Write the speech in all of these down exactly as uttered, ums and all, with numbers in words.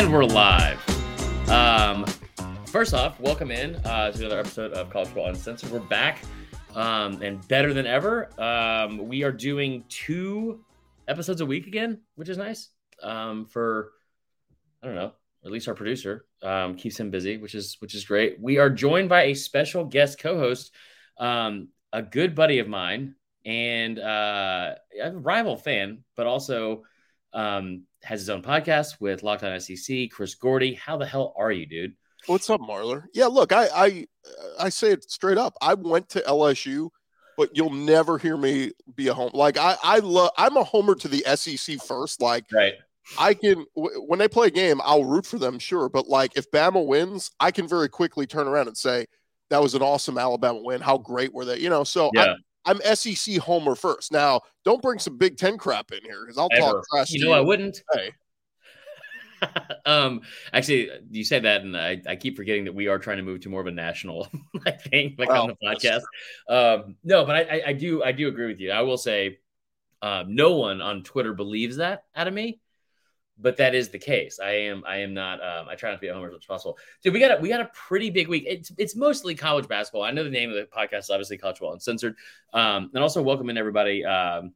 And we're live. Um, first off, welcome in uh, to another episode of College Football Uncensored. We're back um, and better than ever. Um, we are doing two episodes a week again, which is nice um, for, I don't know, at least our producer um, keeps him busy, which is which is great. We are joined by a special guest co-host, um, a good buddy of mine, and uh, a rival fan, but also um, has his own podcast with Locked On S E C, Chris Gordy. How the hell are you, dude? What's up, Marler? Yeah, look, I, I I say it straight up. I went to L S U, but you'll never hear me be a homer. Like I, I love. I'm a homer to the S E C first. Like right. I can w- when they play a game, I'll root for them, sure. But like if Bama wins, I can very quickly turn around and say that was an awesome Alabama win. How great were they? You know, so yeah. I, I'm S E C homer first. Now, don't bring some Big Ten crap in here because I'll Ever. talk trash. You know, to you. I wouldn't. Hey. um, actually, you say that, and I, I keep forgetting that we are trying to move to more of a national thing, like wow. on the podcast. Um, no, but I, I, I do, I do agree with you. I will say, um, no one on Twitter believes that out of me, but that is the case. I am, I am not. Um, I try not to be a homer as much as possible. Dude, we got a, we got a pretty big week. It's, it's mostly college basketball. I know the name of the podcast is obviously College Football Uncensored, um, and also welcome in everybody. Um,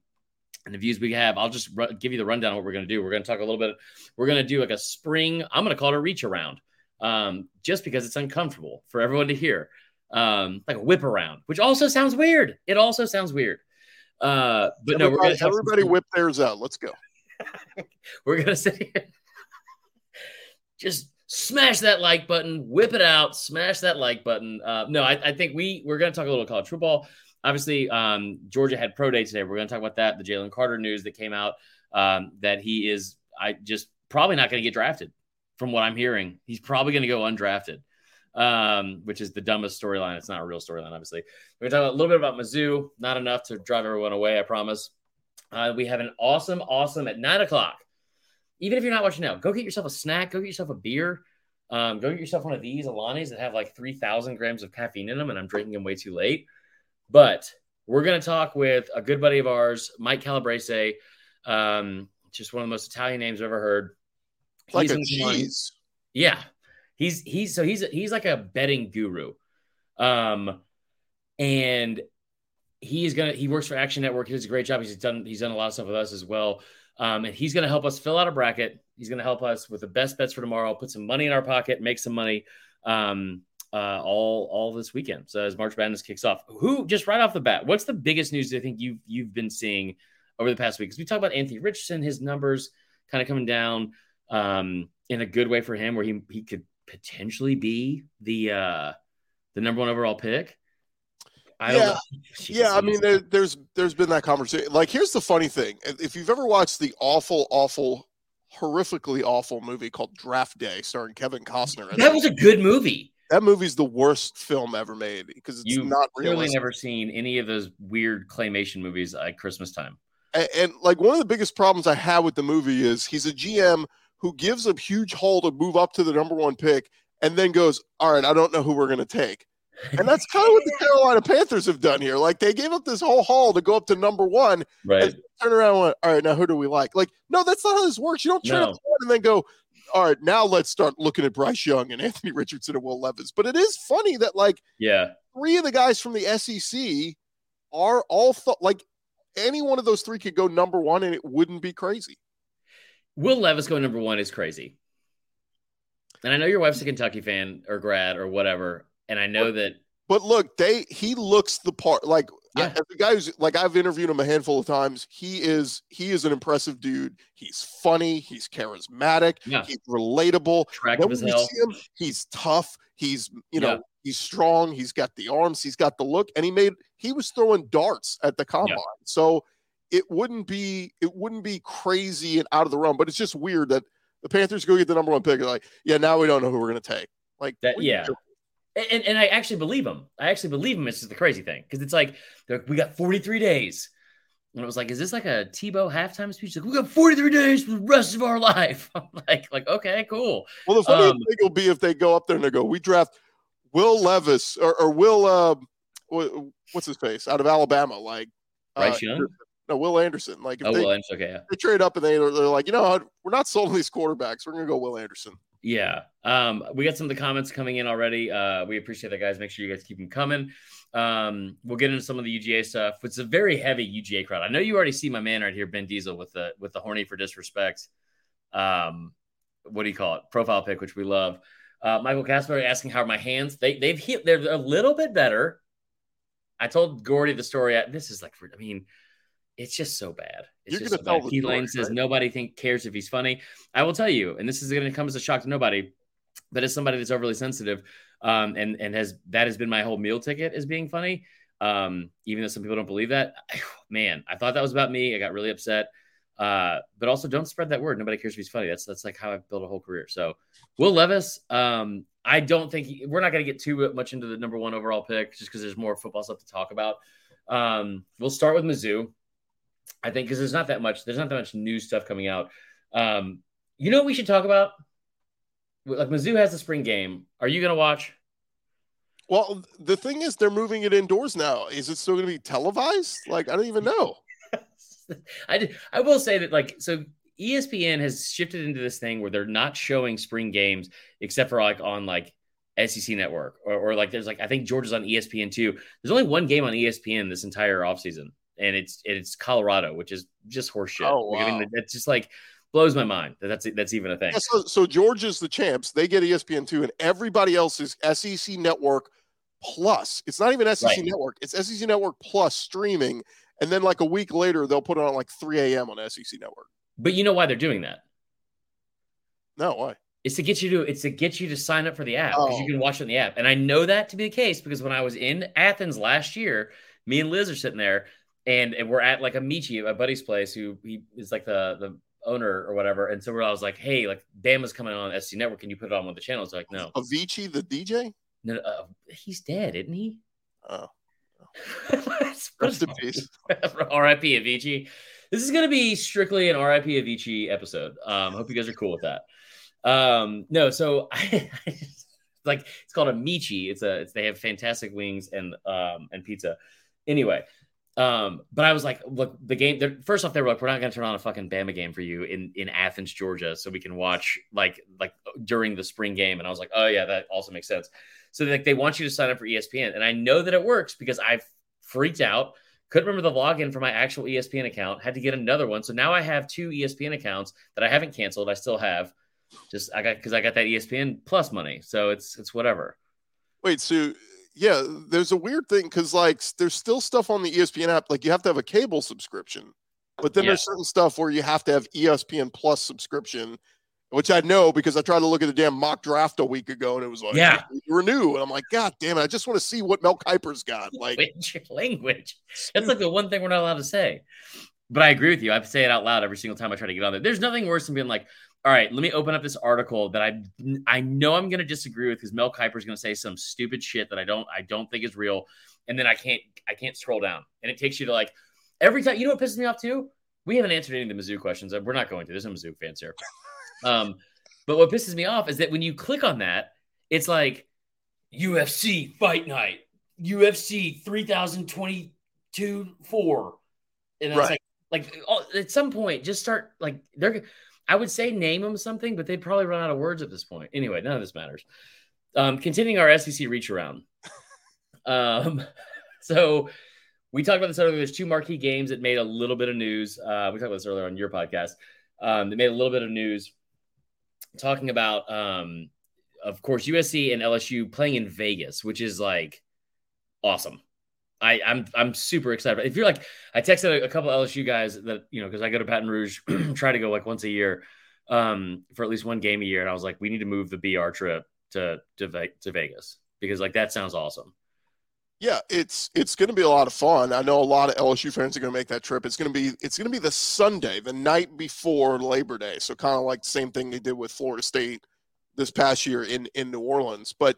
And the views we have, I'll just r- give you the rundown of what we're going to do. We're going to talk a little bit. We're going to do like a spring. I'm going to call it a reach around um, just because it's uncomfortable for everyone to hear. Um, like a whip around, which also sounds weird. It also sounds weird. Uh, but everybody, no, we're gonna everybody whip theirs out. Let's go. We're going to sit here. Just smash that like button, whip it out, smash that like button. Uh, no, I, I think we, we're going to talk a little college football. Obviously, um, Georgia had pro day today. We're going to talk about that. The Jalen Carter news that came out um, that he is I just probably not going to get drafted from what I'm hearing. He's probably going to go undrafted, um, which is the dumbest storyline. It's not a real storyline, obviously. We're going to talk a little bit about Mizzou. Not enough to drive everyone away, I promise. Uh, we have an awesome, awesome at nine o'clock. Even if you're not watching now, go get yourself a snack. Go get yourself a beer. Um, go get yourself one of these Alani's that have like three thousand grams of caffeine in them, and I'm drinking them way too late. But we're going to talk with a good buddy of ours, Mike Calabrese, um, just one of the most Italian names I've ever heard. Like he's a cheese. Yeah. He's he's so he's he's like a betting guru. Um, and he is going to he works for Action Network. He does a great job. He's done he's done a lot of stuff with us as well. Um, and he's going to help us fill out a bracket. He's going to help us with the best bets for tomorrow, put some money in our pocket, make some money. Um Uh, all all this weekend. So as March Madness kicks off, who just right off the bat, what's the biggest news do you think you've you've been seeing over the past week? Because we talked about Anthony Richardson, his numbers kind of coming down um, in a good way for him, where he he could potentially be the uh, the number one overall pick. I don't know. Yeah, I mean, there, there's there's been that conversation. Like, here's the funny thing: if you've ever watched the awful, awful, horrifically awful movie called Draft Day, starring Kevin Costner, that was a good movie. That movie's the worst film ever made because it's You've not realistic. You've really never seen any of those weird claymation movies at Christmas time. And, and like one of the biggest problems I have with the movie is he's a G M who gives a huge haul to move up to the number one pick and then goes, all right, I don't know who we're going to take. And that's kind of what the Carolina Panthers have done here. Like they gave up this whole haul to go up to number one. Right. And turn around and went, all right, now who do we like? Like, no, that's not how this works. You don't turn no. up one and then go, all right, now let's start looking at Bryce Young and Anthony Richardson and Will Levis. But it is funny that, like, yeah, three of the guys from the S E C are all th- – like, any one of those three could go number one, and it wouldn't be crazy. Will Levis going number one is crazy. And I know your wife's a Kentucky fan or grad or whatever, and I know but, that – But, look, they he looks the part – like, yeah. I, as a guy who's – like, I've interviewed him a handful of times. He is he is an impressive dude. He's funny. He's charismatic. Yeah. He's relatable. Attractive as hell. Him, he's tough. He's, you know, yeah. he's strong. He's got the arms. He's got the look. And he made – he was throwing darts at the combine. Yeah. So it wouldn't be – it wouldn't be crazy and out of the realm. But it's just weird that the Panthers go get the number one pick. They're like, yeah, now we don't know who we're going to take. Like that, yeah. And and I actually believe him. I actually believe him. It's just the crazy thing. Because it's like, like, we got forty-three days. And it was like, is this like a Tebow halftime speech? Like, we got forty-three days for the rest of our life. I'm like, like okay, cool. Well, the funny um, thing will be if they go up there and they go, we draft Will Levis or, or Will, uh, what's his face, out of Alabama. Like, Bryce uh, Young? No, Will Anderson. Like, if oh, they, Will Anderson. Okay, yeah. They trade up and they, they're like, you know, we're not sold on these quarterbacks. We're going to go Will Anderson. Yeah. Um, we got some of the comments coming in already. Uh, we appreciate that, guys. Make sure you guys keep them coming. Um, we'll get into some of the U G A stuff. It's a very heavy U G A crowd. I know you already see my man right here, Ben Diesel, with the with the horny for disrespect. Um, what do you call it? Profile pic, which we love. Uh, Michael Casper asking how are my hands? They they've hit, they're a little bit better. I told Gordy the story. I, this is like, I mean, it's just so bad. It's You're just so bad. Key Lane says right? nobody think cares if he's funny. I will tell you, and this is going to come as a shock to nobody, but as somebody that's overly sensitive, um, and and has that has been my whole meal ticket is being funny. Um, even though some people don't believe that, man, I thought that was about me. I got really upset. Uh, but also don't spread that word. Nobody cares if he's funny. That's, that's like how I've built a whole career. So Will Levis, um, I don't think he, we're not going to get too much into the number one overall pick just because there's more football stuff to talk about. Um, we'll start with Mizzou. I think, cause there's not that much, there's not that much new stuff coming out. Um, you know what we should talk about? Like Mizzou has the spring game. Are you going to watch? Well, the thing is they're moving it indoors now. Is it still going to be televised? Like, I don't even know. I did, I will say that, like, so E S P N has shifted into this thing where they're not showing spring games except for like on like S E C Network or, or like there's like I think Georgia's on E S P N too. There's only one game on E S P N this entire offseason, and it's it's Colorado, which is just horseshit. Oh, wow. Like, I mean, that's just like blows my mind that that's that's even a thing. Yeah, so, so Georgia's the champs; they get E S P N too, and everybody else is S E C Network Plus. It's not even S E C right. Network; it's S E C Network Plus streaming. And then like a week later, they'll put it on like three a.m. on S E C Network. But you know why they're doing that? No, why? It's to get you to it's to get you to sign up for the app because oh. you can watch it on the app. And I know that to be the case because when I was in Athens last year, me and Liz are sitting there and, and we're at like Amici, my buddy's place, who he is like the, the owner or whatever. And so I was like, hey, like Bama's coming on S E C Network. Can you put it on one of the channels? They're like, no. Avicii, the D J? No, uh, he's dead, isn't he? Oh. Rest in peace. R I P Avicii. This is going to be strictly an R I P Avicii episode. Um, hope you guys are cool with that. Um, no, so I, I just, like it's called a Michi. It's a it's, they have fantastic wings and um and pizza. Anyway, um, but I was like, look, the game. First off, they were like, we're not going to turn on a fucking Bama game for you in in Athens, Georgia, so we can watch like like during the spring game. And I was like, oh yeah, that also makes sense. So like they want you to sign up for E S P N. And I know that it works because I freaked out. Couldn't remember the login for my actual E S P N account. Had to get another one. So now I have two E S P N accounts that I haven't canceled. I still have just I got because I got that E S P N Plus money. So it's it's whatever. Wait, so yeah, there's a weird thing because like there's still stuff on the E S P N app. Like you have to have a cable subscription, but then yeah. there's certain stuff where you have to have E S P N Plus subscription. Which I know because I tried to look at the damn mock draft a week ago and it was like, yeah, renew. And I'm like, God damn it. I just want to see what Mel Kiper's got. Like language, language. That's like the one thing we're not allowed to say, but I agree with you. I say it out loud every single time I try to get on there. There's nothing worse than being like, all right, let me open up this article that I, I know I'm going to disagree with because Mel Kiper's going to say some stupid shit that I don't, I don't think is real. And then I can't, I can't scroll down and it takes you to like every time, you know what pisses me off too? We haven't answered any of the Mizzou questions. We're not going to, there's no Mizzou fans here. Um, but what pisses me off is that when you click on that, it's like U F C fight night, U F C three thousand twenty-two four. And I was right. like, like at some point, just start like they're, I would say name them something, but they'd probably run out of words at this point. Anyway, none of this matters. Um, continuing our S E C reach around. um, so we talked about this earlier. There's two marquee games that made a little bit of news. Uh, we talked about this earlier on your podcast. Um, they made a little bit of news. Talking about, um, of course, U S C and L S U playing in Vegas, which is like awesome. I, I'm I'm super excited. If you're like, I texted a, a couple of L S U guys that you know because I go to Baton Rouge, try to go like once a year um, for at least one game a year, and I was like, we need to move the B R trip to to, Ve- to Vegas because like that sounds awesome. Yeah, it's it's going to be a lot of fun. I know a lot of L S U fans are going to make that trip. It's going to be it's going to be the Sunday, the night before Labor Day. So kind of like the same thing they did with Florida State this past year in, in New Orleans. But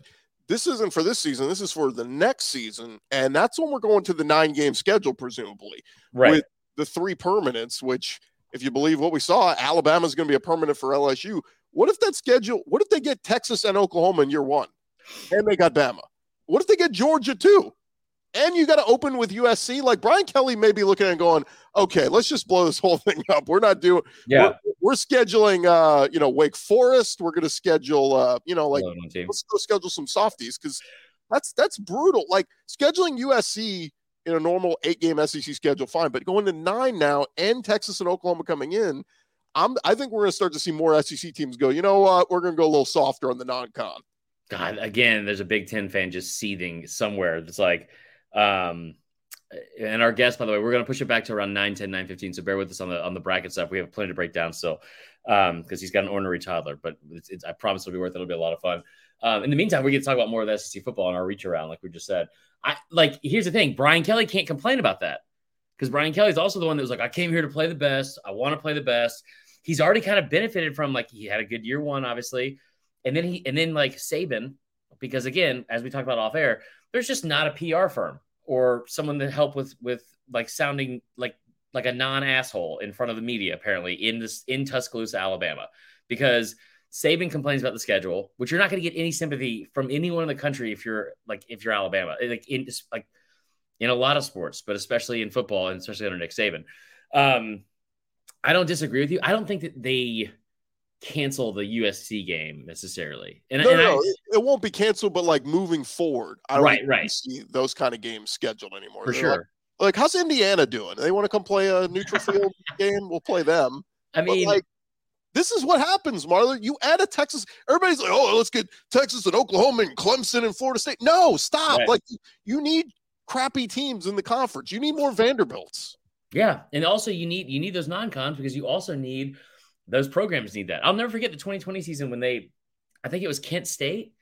this isn't for this season. This is for the next season, and that's when we're going to the nine-game schedule, presumably, right. with the three permanents, which, if you believe what we saw, Alabama's going to be a permanent for L S U. What if that schedule – what if they get Texas and Oklahoma in year one, and they got Bama? What if they get Georgia too? And you got to open with U S C? Like Brian Kelly may be looking at it and going, okay, let's just blow this whole thing up. We're not doing, yeah. we're, we're scheduling, uh, you know, Wake Forest. We're going to schedule, uh, you know, like let's go schedule some softies because that's, that's brutal. Like scheduling U S C in a normal eight game S E C schedule, fine, but going to nine now and Texas and Oklahoma coming in, I'm, I think we're going to start to see more S E C teams go, you know what, we're going to go a little softer on the non-con. God, again, there's a Big Ten fan just seething somewhere. It's like, um, and our guest, by the way, we're going to push it back to around nine ten, nine fifteen. So bear with us on the on the bracket stuff. We have plenty to break down still because um, he's got an ornery toddler. But it's, it's, I promise it'll be worth it. It'll be a lot of fun. Um, in the meantime, we get to talk about more of the S E C football on our reach around, like we just said. I like here's the thing. Brian Kelly can't complain about that because Brian Kelly's also the one that was like, I came here to play the best. I want to play the best. He's already kind of benefited from like he had a good year one, obviously. And then he and then like Saban, because, again, as we talked about off air, there's just not a P R firm or someone to help with with like sounding like like a non-asshole in front of the media, apparently, in this in Tuscaloosa, Alabama, because Saban complains about the schedule, which you're not going to get any sympathy from anyone in the country if you're like if you're Alabama, like in like in a lot of sports, but especially in football and especially under Nick Saban. Um, I don't disagree with you. I don't think that they cancel the U S C game necessarily, and, no, and no, I, it won't be canceled. But like moving forward, I don't right, right. see those kind of games scheduled anymore for They're sure. Like, like, how's Indiana doing? They want to come play a neutral field game. We'll play them. I mean, but like, this is what happens, Marla. You add a Texas. Everybody's like, oh, let's get Texas and Oklahoma and Clemson and Florida State. No, stop. Right. Like, you need crappy teams in the conference. You need more Vanderbilts. Yeah, and also you need you need those non-cons because you also need. Those programs need that. I'll never forget the twenty twenty season when they, I think it was Kent State.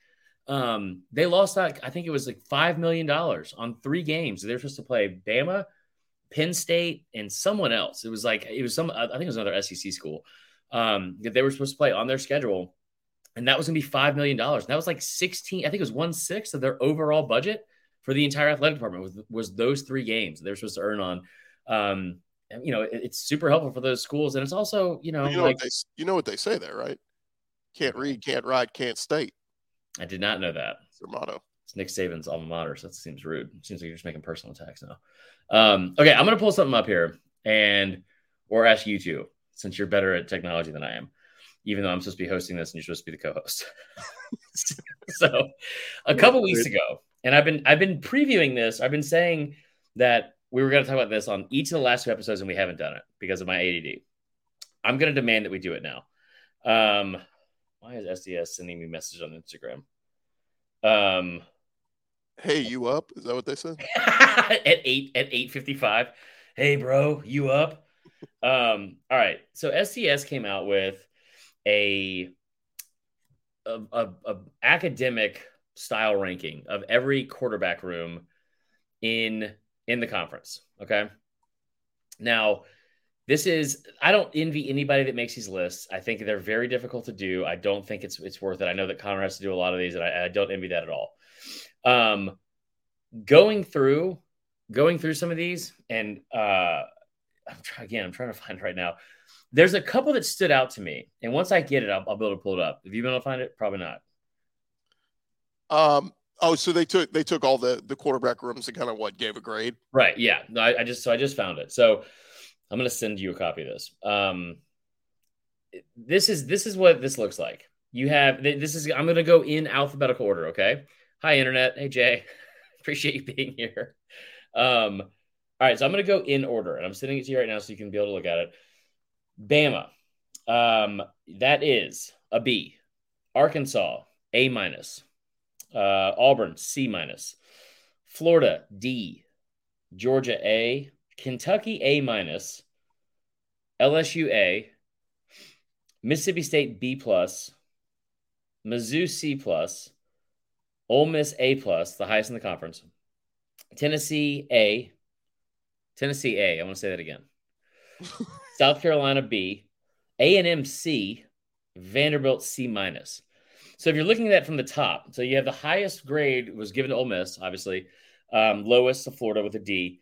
Um, they lost, like, I think it was like five million dollars on three games. They were supposed to play Bama, Penn State, and someone else. It was like, it was some, I think it was another S E C school um, that they were supposed to play on their schedule. And that was going to be five million dollars. And that was like sixteen, I think it was one sixth of their overall budget for the entire athletic department was, was those three games that they were supposed to earn on. Um, You know, it's super helpful for those schools, and it's also, you know, you know, like, what, they, you know what they say there, right? Can't read, can't write, can't state. I did not know that. It's their motto. It's Nick Saban's alma mater, so that seems rude. It seems like you're just making personal attacks now. Um, okay, I'm going to pull something up here, and or ask you two, since you're better at technology than I am, even though I'm supposed to be hosting this and you're supposed to be the co-host. So, a couple yeah, weeks ago, and I've been I've been previewing this. I've been saying that. We were going to talk about this on each of the last two episodes, and we haven't done it because of my A D D. I'm going to demand that we do it now. Um, why is S D S sending me messages on Instagram? Um, hey, you up? Is that what they said? at eight at eight fifty five. Hey, bro, you up? um, all right. So S D S came out with a a, a, a academic style ranking of every quarterback room in. In the conference, okay? Now, this is – I don't envy anybody that makes these lists. I think they're very difficult to do. I don't think it's it's worth it. I know that Connor has to do a lot of these, and I, I don't envy that at all. Um, going through going through some of these, and uh, I'm try, again, I'm trying to find it right now. There's a couple that stood out to me, and once I get it, I'll, I'll be able to pull it up. Have you been able to find it? Probably not. Um. Oh, so they took they took all the, the quarterback rooms and kind of what gave a grade, right? Yeah, no, I, I just so I just found it. So I'm gonna send you a copy of this. Um, this is this is what this looks like. You have this is I'm gonna go in alphabetical order. Okay. Hi, internet. Hey, Jay. Appreciate you being here. Um, all right, so I'm gonna go in order, and I'm sending it to you right now so you can be able to look at it. Bama, um, that is a B. Arkansas, A minus. Uh, Auburn, C minus. Florida, D. Georgia, A. Kentucky, A minus. L S U, A. Mississippi State, B plus. Mizzou, C plus. Ole Miss, A plus, the highest in the conference. Tennessee, A. Tennessee, A. I want to say that again. South Carolina, B. A and M, C. Vanderbilt, C minus. So if you're looking at that from the top, so you have the highest grade was given to Ole Miss, obviously, um, lowest to Florida with a D.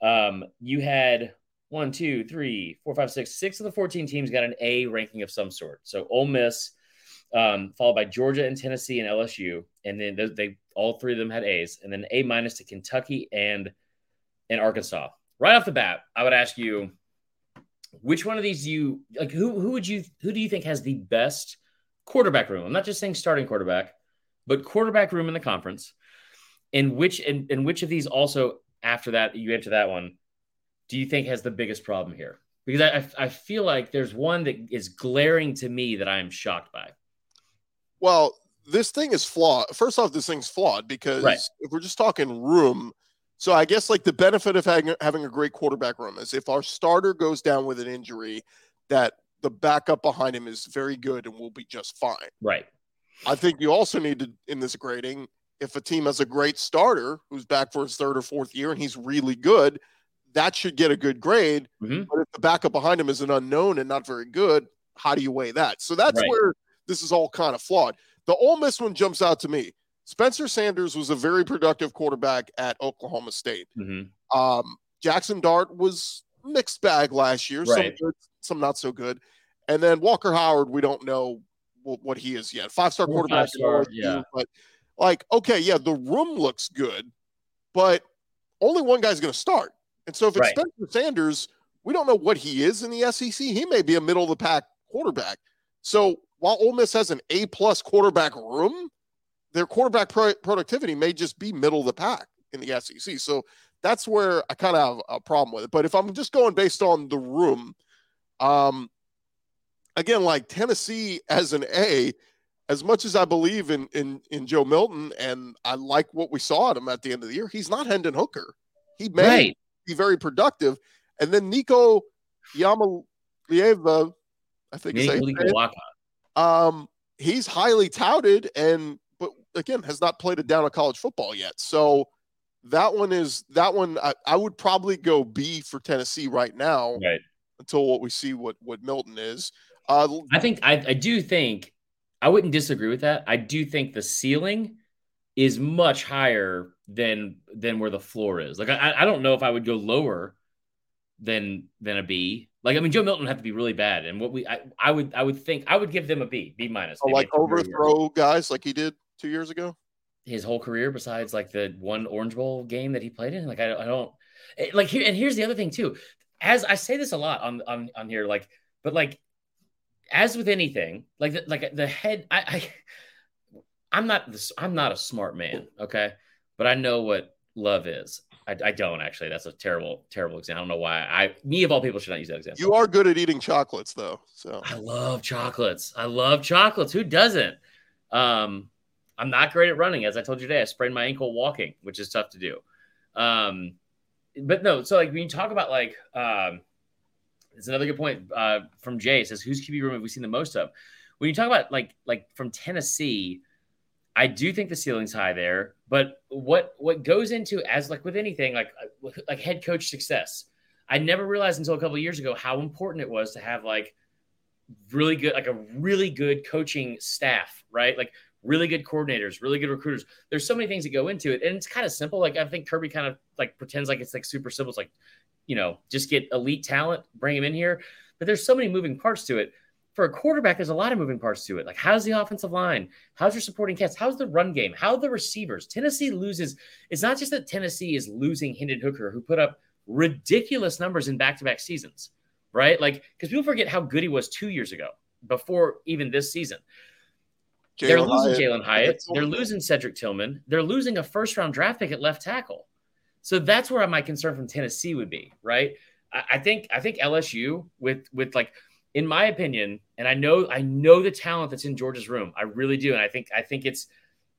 Um, you had one, two, three, four, five, six, six of the fourteen teams got an A ranking of some sort. So Ole Miss, um, followed by Georgia and Tennessee and L S U, and then they, they all three of them had A's, and then A minus to Kentucky and and Arkansas. right off the bat, I would ask you, which one of these you like? Who who would you who do you think has the best quarterback room? I'm not just saying starting quarterback, but quarterback room in the conference. And which and, and which of these also after that you enter that one, do you think has the biggest problem here? Because I I feel like there's one that is glaring to me that I am shocked by. Well, this thing is flawed. First off, this thing's flawed because right. if we're just talking room. So I guess like the benefit of having, having a great quarterback room is if our starter goes down with an injury, that the backup behind him is very good and will be just fine. Right. I think you also need to, in this grading, if a team has a great starter who's back for his third or fourth year and he's really good, that should get a good grade. Mm-hmm. But if the backup behind him is an unknown and not very good, how do you weigh that? So that's right. where this is all kind of flawed. The Ole Miss one jumps out to me. Spencer Sanders was a very productive quarterback at Oklahoma State. Mm-hmm. Um, Jackson Dart was mixed bag last year, right. some good, some not so good. And then Walker Howard, we don't know w- what he is yet. Five-star quarterback. Five-star, yeah. But like, okay, yeah, the room looks good, but only one guy's going to start. And so if it's right. Spencer Sanders, we don't know what he is in the S E C. He may be a middle-of-the-pack quarterback. So while Ole Miss has an A-plus quarterback room, their quarterback pro- productivity may just be middle of the pack in the S E C. So that's where I kind of have a problem with it. But if I'm just going based on the room, um, again, like Tennessee as an A, as much as I believe in, in, in Joe Milton, and I like what we saw at him at the end of the year, he's not Hendon Hooker. He may right. be very productive. And then Nico Yamalieva, I think Nico Yamalieva. Um, he's highly touted and, but again, has not played a down of college football yet. So that one is that one. I, I would probably go B for Tennessee right now right. until what we see what, what Milton is. Uh, I think I, I do think I wouldn't disagree with that. I do think the ceiling is much higher than than where the floor is. Like I, I don't know if I would go lower than than a B. Like I mean, Joe Milton would have to be really bad, and what we I, I would I would think I would give them a B B minus. Oh, like overthrow guys like he did two years ago, his whole career, besides like the one Orange Bowl game that he played in. Like I, I don't like here. And here's the other thing too. As I say this a lot on on on here, like but like as with anything, like the, like the head. I, I I'm not this. I'm not a smart man, okay, but I know what love is. I, I don't actually. That's a terrible, terrible example. I don't know why. I, me of all people, should not use that example. You are good at eating chocolates, though. So I love chocolates. I love chocolates. Who doesn't? Um, I'm not great at running. As I told you today, I sprained my ankle walking, which is tough to do. Um, but no, so like when you talk about like, um, it's another good point uh, from Jay. It says, whose Q B room have we seen the most of? When you talk about like, like from Tennessee, I do think the ceiling's high there, but what, what goes into as like with anything, like, like head coach success, I never realized until a couple of years ago how important it was to have like really good, like a really good coaching staff, right? Like really good coordinators, really good recruiters. There's so many things that go into it. And it's kind of simple. Like I think Kirby kind of like pretends like it's like super simple. It's like, you know, just get elite talent, bring him in here, but there's so many moving parts to it. For a quarterback, there's a lot of moving parts to it. Like, how's the offensive line? How's your supporting cast? How's the run game? How are the receivers? Tennessee loses. It's not just that Tennessee is losing Hendon Hooker, who put up ridiculous numbers in back-to-back seasons, right? Like, because people forget how good he was two years ago, before even this season. Jaylen They're losing Jalen Hyatt. They're losing Cedric Tillman. They're losing a first-round draft pick at left tackle. So that's where my concern from Tennessee would be, right? I, I think I think L S U with with like – in my opinion, and I know I know the talent that's in Georgia's room. I really do. And I think I think it's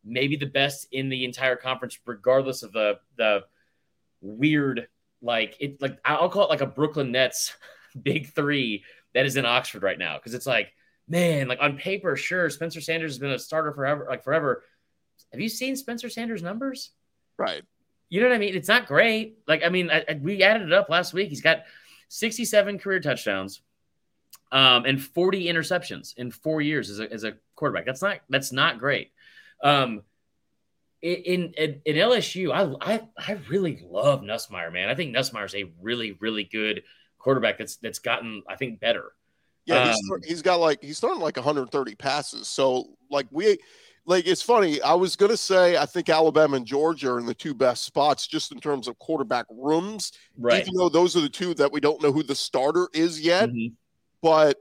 maybe the best in the entire conference, regardless of the the weird, like it like I'll call it like a Brooklyn Nets big three that is in Oxford right now. Cause it's like, man, like on paper, sure, Spencer Sanders has been a starter forever, like forever. Have you seen Spencer Sanders' numbers? Right. You know what I mean? It's not great. Like, I mean, I, I, we added it up last week. He's got sixty-seven career touchdowns. Um, and forty interceptions in four years as a, as a quarterback. That's not, that's not great. Um, in, in, in L S U, I, I, I really love Nussmeier, man. I think Nussmeier's a really, really good quarterback. That's, that's gotten, I think, better. Yeah. He's, um, he's got like, he's throwing like one hundred thirty passes. So like we, like, it's funny. I was going to say, I think Alabama and Georgia are in the two best spots just in terms of quarterback rooms, right? Even though those are the two that we don't know who the starter is yet. Mm-hmm. But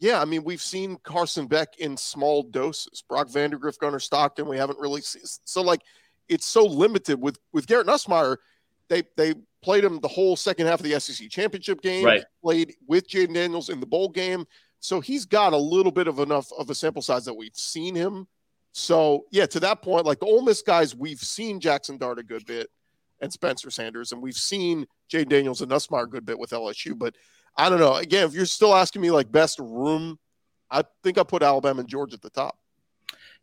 yeah, I mean, we've seen Carson Beck in small doses, Brock Vandagriff, Gunnar Stockton. We haven't really seen. So like, it's so limited with, with Garrett Nussmeier. They, they played him the whole second half of the S E C championship game, right? Played with Jayden Daniels in the bowl game. So he's got a little bit of enough of a sample size that we've seen him. So, yeah, to that point, like the Ole Miss guys, we've seen Jackson Dart a good bit and Spencer Sanders, and we've seen Jayden Daniels and Nussmeier a good bit with L S U. But I don't know. Again, if you're still asking me, like, best room, I think I put Alabama and Georgia at the top.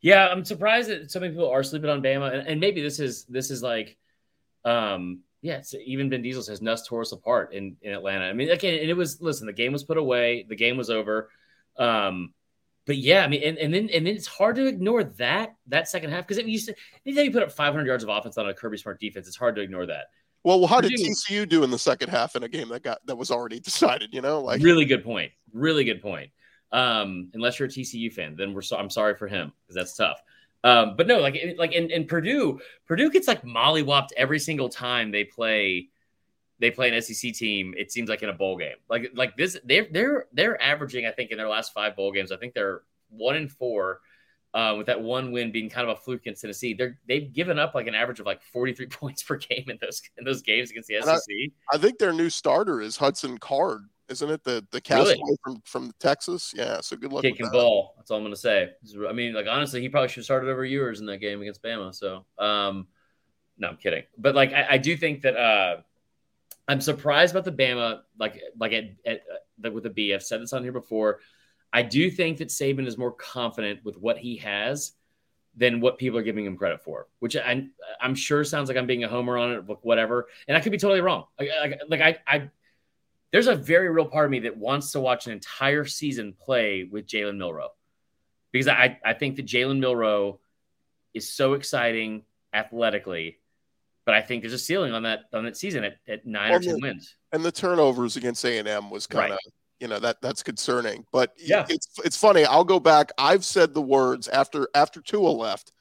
Yeah, I'm surprised that so many people are sleeping on Bama. And, and maybe this is this is like um, – yeah, it's, even Ben Diesel says Nuss tore us apart in, in Atlanta. I mean, again, and it was, listen, the game was put away. The game was over. Um, but yeah, I mean, and, and then and then it's hard to ignore that that second half. Because anytime you put up five hundred yards of offense on a Kirby Smart defense, it's hard to ignore that. Well, how did T C U do in the second half in a game that got that was already decided, you know? Like, really good point. Really good point. Um, unless you're a T C U fan, then we're so, I'm sorry for him because that's tough. Um, but no, like, like, and, and Purdue, Purdue gets like mollywopped every single time they play, they play an S E C team. It seems like in a bowl game, like, like this, they're, they're, they're averaging, I think in their last five bowl games, I think they're one in four, uh, with that one win being kind of a fluke against Tennessee. They're, they've given up like an average of like forty-three points per game in those, in those games against the S E C. I, I think their new starter is Hudson Card. Isn't it the the cast really? from from Texas? Yeah, so good luck. Kick with and that. Ball. That's all I'm gonna say. I mean, like honestly, he probably should have started over yours in that game against Bama. So, um, no, I'm kidding. But like, I, I do think that uh, I'm surprised about the Bama. Like, like at, at, at with the B, I've said this on here before. I do think that Saban is more confident with what he has than what people are giving him credit for, which I, I'm sure sounds like I'm being a homer on it, whatever. And I could be totally wrong. Like, like, like I, I. There's a very real part of me that wants to watch an entire season play with Jalen Milroe, because I, I think that Jalen Milroe is so exciting athletically, but I think there's a ceiling on that on that season at, at nine and or ten the, wins. And the turnovers against A and M was kind of, right. you know, that that's concerning. But yeah, it's it's funny. I'll go back. I've said the words after after Tua left.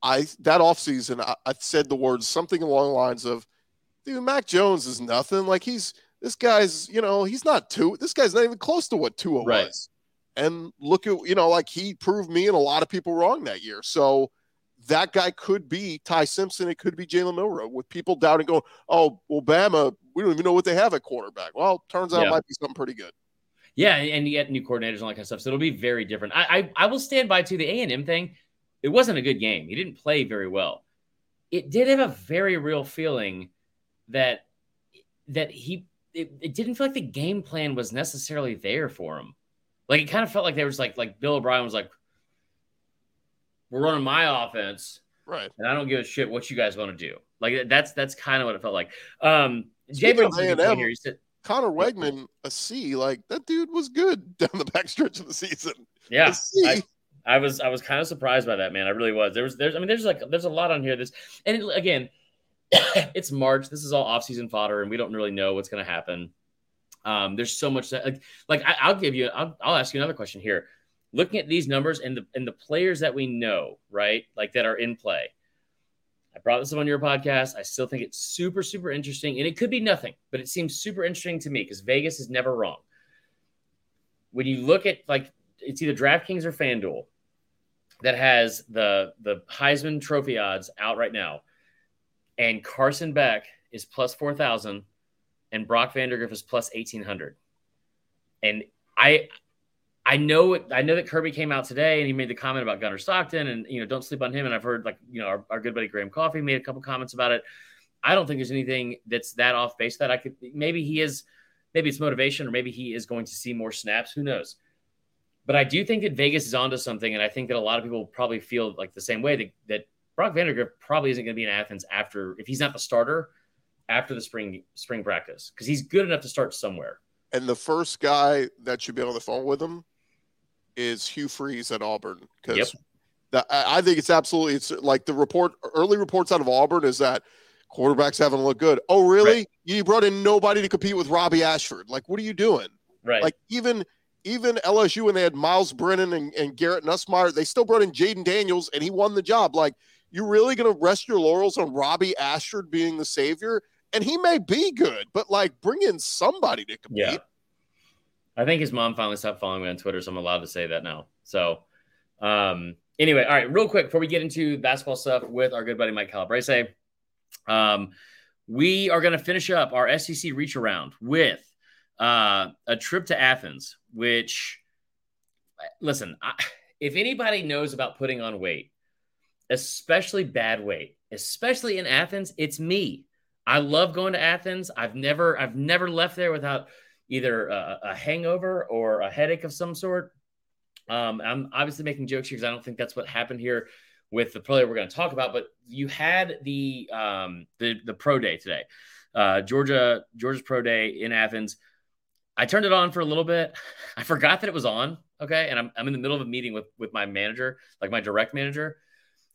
I that offseason, I, I said the words something along the lines of, dude, Mac Jones is nothing. Like he's. This guy's, you know, he's not two. This guy's not even close to what Tua right. was. And look at, you know, like he proved me and a lot of people wrong that year. So that guy could be Ty Simpson. It could be Jalen Milroe, with people doubting, going, oh, well, Bama, we don't even know what they have at quarterback. Well, turns out yeah. it might be something pretty good. Yeah, and you get new coordinators and all that kind of stuff. So it'll be very different. I I, I will stand by, too, the A and M thing. It wasn't a good game. He didn't play very well. It did have a very real feeling that that he – It, it didn't feel like the game plan was necessarily there for him. Like it kind of felt like there was like, like Bill O'Brien was like, we're running my offense. Right. And I don't give a shit what you guys want to do. Like that's, that's kind of what it felt like. Um, Jay A and M, here, said, Connor Wegman, a C, like that dude was good down the backstretch of the season. Yeah. I, I was, I was kind of surprised by that, man. I really was. There was, there's, I mean, there's like, there's a lot on here. This, and it, again, it's March. This is all off-season fodder, and we don't really know what's going to happen. Um, there's so much that, like, like I, I'll give you, I'll, I'll ask you another question here. Looking at these numbers and the and the players that we know, right, like that are in play. I brought this up on your podcast. I still think it's super, super interesting, and it could be nothing, but it seems super interesting to me because Vegas is never wrong. When you look at like it's either DraftKings or FanDuel that has the the Heisman Trophy odds out right now. And Carson Beck is plus four thousand and Brock Vandagriff is plus eighteen hundred. And I, I know it, I know that Kirby came out today and he made the comment about Gunnar Stockton and, you know, don't sleep on him. And I've heard like, you know, our, our good buddy Graham Coffey made a couple comments about it. I don't think there's anything that's that off base that I could, maybe he is, maybe it's motivation or maybe he is going to see more snaps. Who knows? But I do think that Vegas is onto something. And I think that a lot of people probably feel like the same way that, that, Brock Vandagriff probably isn't going to be in Athens after, if he's not the starter, after the spring spring practice, because he's good enough to start somewhere. And the first guy that should be on the phone with him is Hugh Freeze at Auburn, because yep. I think it's absolutely it's like the report early reports out of Auburn is that quarterbacks haven't looked good. Oh, really? Right. You brought in nobody to compete with Robbie Ashford. Like, what are you doing? Right. Like even even L S U, when they had Miles Brennan and, and Garrett Nussmeier, they still brought in Jayden Daniels, and he won the job. Like, you're really going to rest your laurels on Robbie Ashford being the savior? And he may be good, but, like, bring in somebody to compete. Yeah. I think his mom finally stopped following me on Twitter, so I'm allowed to say that now. So, um, anyway, all right, real quick, before we get into basketball stuff with our good buddy Mike Calabrese, um, we are going to finish up our S E C reach around with uh, a trip to Athens, which, listen, I, if anybody knows about putting on weight, especially bad weight, especially in Athens, it's me. I love going to Athens. I've never, I've never left there without either a, a hangover or a headache of some sort. Um, I'm obviously making jokes here because I don't think that's what happened here with the player we're going to talk about, but you had the um, the the pro day today, uh, Georgia Georgia's pro day in Athens. I turned it on for a little bit. I forgot that it was on. Okay, and I'm I'm in the middle of a meeting with with my manager, like my direct manager,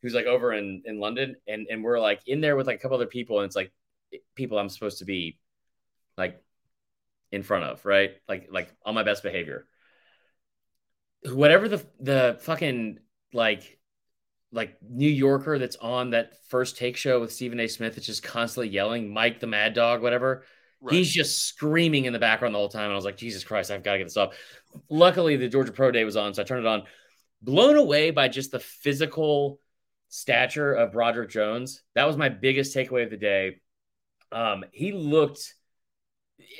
who's like over in in London, and and we're like in there with like a couple other people, and it's like people I'm supposed to be like in front of, right? Like like on my best behavior. Whatever the the fucking like. like New Yorker that's on that First Take show with Stephen A. Smith, that's just constantly yelling, Mike the Mad Dog, whatever. Right. He's just screaming in the background the whole time. And I was like, Jesus Christ, I've got to get this off. Luckily, the Georgia Pro Day was on, so I turned it on. Blown away by just the physical stature of Broderick Jones. That was my biggest takeaway of the day. Um, he looked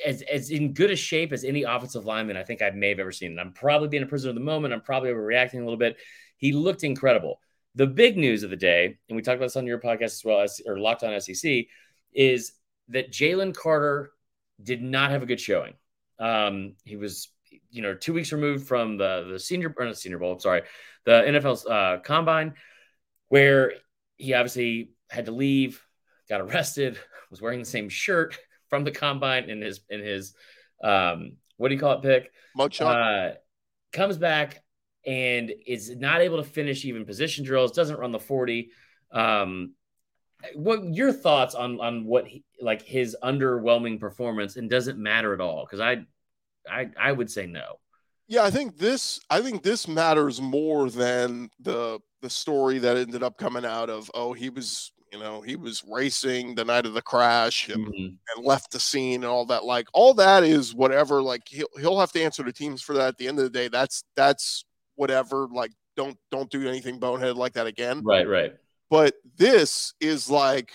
as, as in good a shape as any offensive lineman I think I may have ever seen. And I'm probably being a prisoner of the moment. I'm probably overreacting a little bit. He looked incredible. The big news of the day, and we talked about this on your podcast as well, as or Locked On S E C, is that Jalen Carter did not have a good showing. Um, he was, you know, two weeks removed from the the senior or not senior bowl. I'm sorry, the N F L's uh, combine, where he obviously had to leave, got arrested, was wearing the same shirt from the combine in his in his um, what do you call it? Pick mugshot. Uh, comes back and is not able to finish even position drills, doesn't run the forty. Um, what your thoughts on on what he, like his underwhelming performance, and does it matter at all? Because I, I I would say no. Yeah, I think this I think this matters more than the the story that ended up coming out of, oh, he was, you know, he was racing the night of the crash and, mm-hmm. and left the scene and all that. Like, all that is whatever. Like, he'll he'll have to answer to teams for that at the end of the day. That's that's whatever, like, don't don't do anything boneheaded like that again. Right, right. But this is like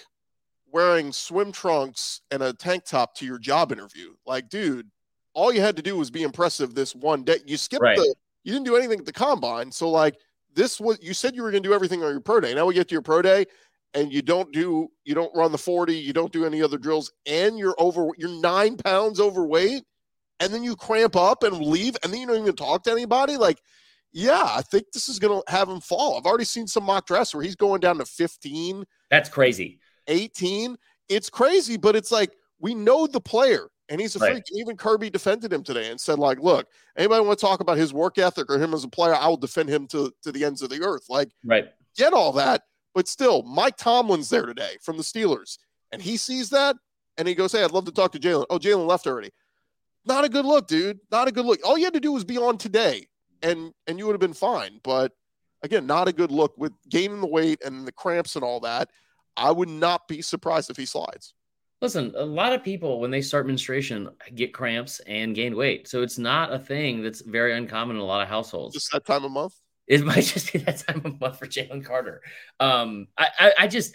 wearing swim trunks and a tank top to your job interview. Like, dude, all you had to do was be impressive this one day. You skipped right. the, you didn't do anything at the combine. So, like, this was, you said you were going to do everything on your pro day. Now we get to your pro day, and you don't do, you don't run the forty, you don't do any other drills, and you're over, you're nine pounds overweight, and then you cramp up and leave, and then you don't even talk to anybody. Like, yeah, I think this is going to have him fall. I've already seen some mock drafts where he's going down to fifteen. That's crazy. eighteen. It's crazy, but it's like, we know the player, and he's a right. freak. Even Kirby defended him today and said, like, look, anybody want to talk about his work ethic or him as a player, I will defend him to, to the ends of the earth. Like, right. get all that. But still, Mike Tomlin's there today from the Steelers, and he sees that, and he goes, hey, I'd love to talk to Jalen. Oh, Jalen left already. Not a good look, dude. Not a good look. All you had to do was be on today. And and you would have been fine. But, again, not a good look with gaining the weight and the cramps and all that. I would not be surprised if he slides. Listen, a lot of people, when they start menstruation, get cramps and gain weight. So it's not a thing that's very uncommon in a lot of households. Just that time of month? It might just be that time of month for Jalen Carter. Um, I, I, I just,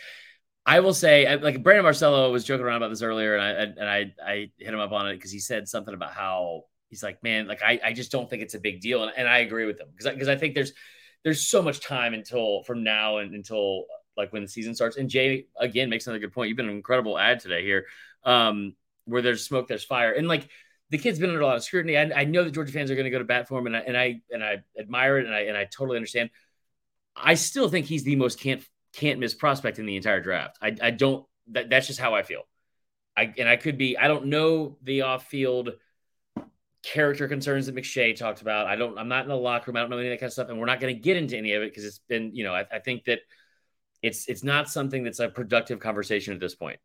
I will say, like, Brandon Marcello was joking around about this earlier, and I, and I, I hit him up on it because he said something about how, he's like, man, like, I, I just don't think it's a big deal. And, and I agree with him because because I, I think there's there's so much time until from now and until like when the season starts. And Jay, again, makes another good point. You've been an incredible ad today here, um, where there's smoke, there's fire. And like, the kid's been under a lot of scrutiny. I, I know that Georgia fans are going to go to bat for him, and I and I and I admire it, and I and I totally understand. I still think he's the most can't can't miss prospect in the entire draft. I I don't that, that's just how I feel. I and I could be I don't know the off field character concerns that McShay talked about. I don't, I'm not in the locker room. I don't know any of that kind of stuff. And we're not going to get into any of it because it's been, you know, I, I think that it's, it's not something that's a productive conversation at this point.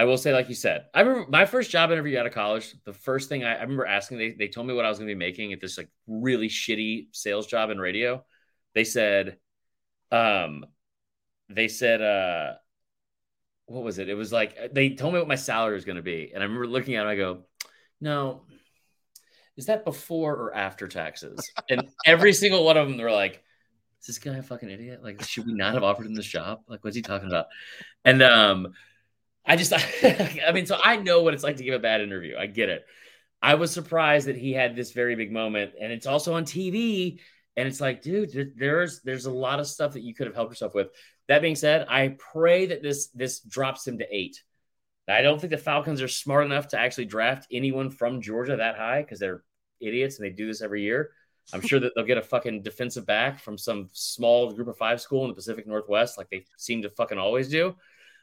I will say, like you said, I remember my first job interview out of college, the first thing I, I remember asking, they, they told me what I was going to be making at this like really shitty sales job in radio. They said, um, they said, uh, what was it? It was like, they told me what my salary was going to be. And I remember looking at it, I go, no, is that before or after taxes? And every single one of them were like, is this guy a fucking idiot? Like, should we not have offered him this job? Like, what's he talking about? And, um, I just, I, I mean, so I know what it's like to give a bad interview. I get it. I was surprised that he had this very big moment, and it's also on T V. And it's like, dude, there's, there's a lot of stuff that you could have helped yourself with. That being said, I pray that this, this drops him to eight. I don't think the Falcons are smart enough to actually draft anyone from Georgia that high, because they're idiots and they do this every year. I'm sure that they'll get a fucking defensive back from some small group of five school in the Pacific Northwest, like they seem to fucking always do.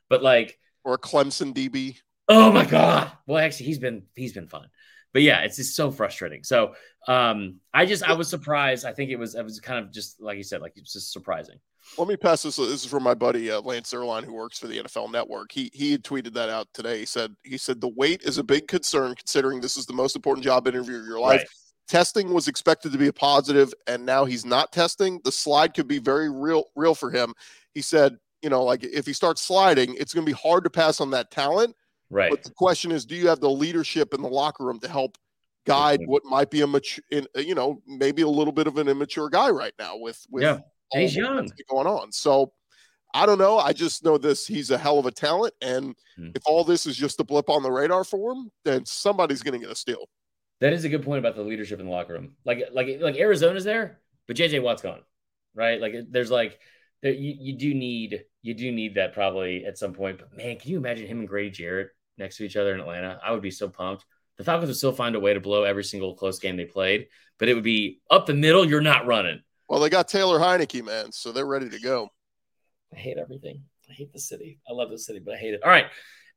But like, or Clemson D B. Oh my God. Well, actually he's been, he's been fun, but yeah, it's just so frustrating. So um, I just, I was surprised. I think it was, it was kind of just, like you said, like it's just surprising. Let me pass this. This is from my buddy, uh, Lance Erline, who works for the N F L Network. He, he had tweeted that out today. He said, he said, the wait is a big concern considering this is the most important job interview of your life. Right. Testing was expected to be a positive, and now he's not testing. The slide could be very real, real for him. He said, you know, like if he starts sliding, it's going to be hard to pass on that talent. Right. But the question is, do you have the leadership in the locker room to help guide what might be a mature, you know, maybe a little bit of an immature guy right now with, with yeah. He's young going on. So I don't know. I just know this. He's a hell of a talent. And hmm. if all this is just a blip on the radar for him, then somebody's going to get a steal. That is a good point about the leadership in the locker room. Like, like, like Arizona's there, but J J Watt's gone, right? Like there's like, You, you do need you do need that probably at some point. But man, can you imagine him and Grady Jarrett next to each other in Atlanta? I would be so pumped. The Falcons would still find a way to blow every single close game they played, but it would be up the middle. You're not running. Well, they got Taylor Heineke, man, so they're ready to go. I hate everything. I hate the city. I love the city, but I hate it. All right,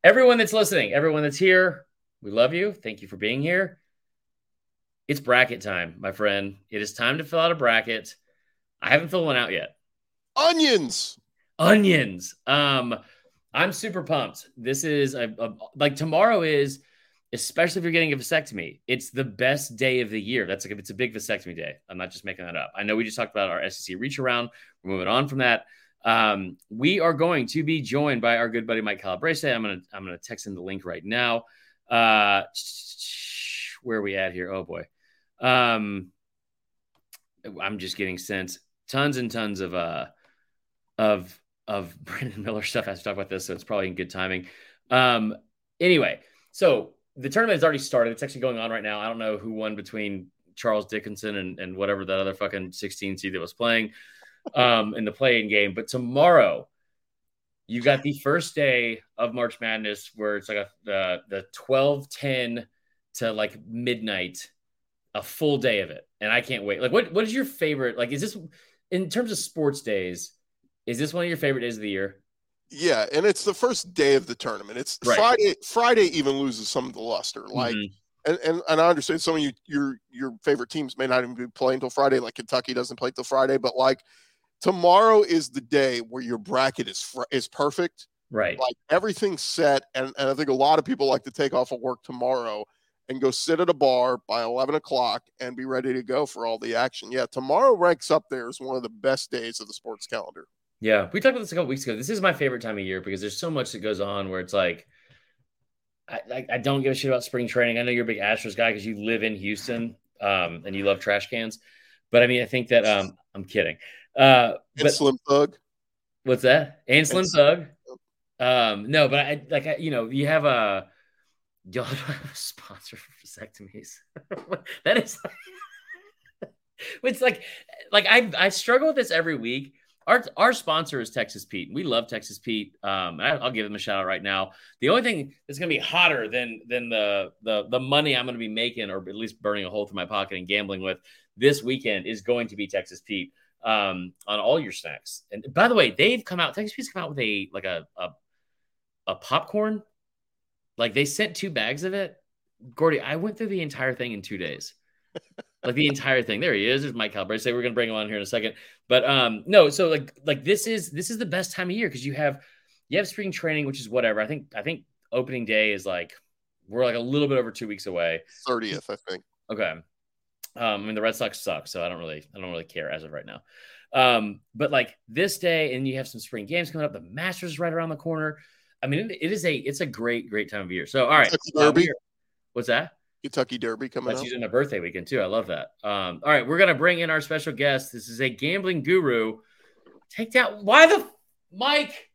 everyone that's listening, everyone that's here, we love you. Thank you for being here. It's bracket time, my friend. It is time to fill out a bracket. I haven't filled one out yet. Onions, onions. Um, I'm super pumped. This is a, a like tomorrow is, especially if you're getting a vasectomy, it's the best day of the year. That's like it's a big vasectomy day. I'm not just making that up. I know we just talked about our S E C reach around. We're moving on from that. Um, we are going to be joined by our good buddy Mike Calabrese. I'm gonna I'm gonna text him the link right now. Uh, where are we at here? Oh boy, um, I'm just getting sent tons and tons of uh. of of Brandon Miller stuff. I have to talk about this, so it's probably in good timing. Um, anyway, so the tournament has already started. It's actually going on right now. I don't know who won between Charles Dickinson and, and whatever that other fucking sixteen seed that was playing um, in the play-in game. But tomorrow, you got the first day of March Madness where it's like a, the, the twelve ten to like midnight, a full day of it. And I can't wait. Like, what what is your favorite? Like, is this, in terms of sports days, is this one of your favorite days of the year? Yeah, and it's the first day of the tournament. It's right. Friday. Friday even loses some of the luster. Like, mm-hmm. and, and and I understand some of you your your favorite teams may not even be playing till Friday. Like Kentucky doesn't play till Friday, but like tomorrow is the day where your bracket is fr- is perfect. Right, like everything's set, and and I think a lot of people like to take off of work tomorrow and go sit at a bar by eleven o'clock and be ready to go for all the action. Yeah, tomorrow ranks up there as one of the best days of the sports calendar. Yeah, we talked about this a couple weeks ago. This is my favorite time of year because there's so much that goes on where it's like, I, I, I don't give a shit about spring training. I know you're a big Astros guy because you live in Houston um, and you love trash cans. But I mean, I think that um, I'm kidding. Uh, and but, Slim Thug. What's that? And Slim and Thug. Um, no, but I like, I, you know, you have a, y'all don't have a sponsor for vasectomies. That is, it's like, like I, I struggle with this every week. Our our sponsor is Texas Pete. We love Texas Pete. Um, I, I'll give them a shout out right now. The only thing that's going to be hotter than than the the the money I'm going to be making, or at least burning a hole through my pocket and gambling with this weekend, is going to be Texas Pete um, on all your snacks. And by the way, they've come out. Texas Pete's come out with a like a a, a popcorn. Like they sent two bags of it. Gordy, I went through the entire thing in two days. Like the entire thing. There he is. There's Mike Calabrese. We're going to bring him on here in a second. But um, no, so like like this is this is the best time of year because you have you have spring training, which is whatever. I think I think opening day is like, we're like a little bit over two weeks away. thirtieth, I think. Okay. Um, I mean, the Red Sox suck, so I don't really, I don't really care as of right now. Um, but like this day, and you have some spring games coming up. The Masters is right around the corner. I mean, it, it is a, it's a great, great time of year. So, all right. Kentucky Derby. What's that? Kentucky Derby coming That's up. That's using a birthday weekend too. I love that. Um, all right. We're going to bring in our special guest. This is a gambling guru. Take that. Why the Mike?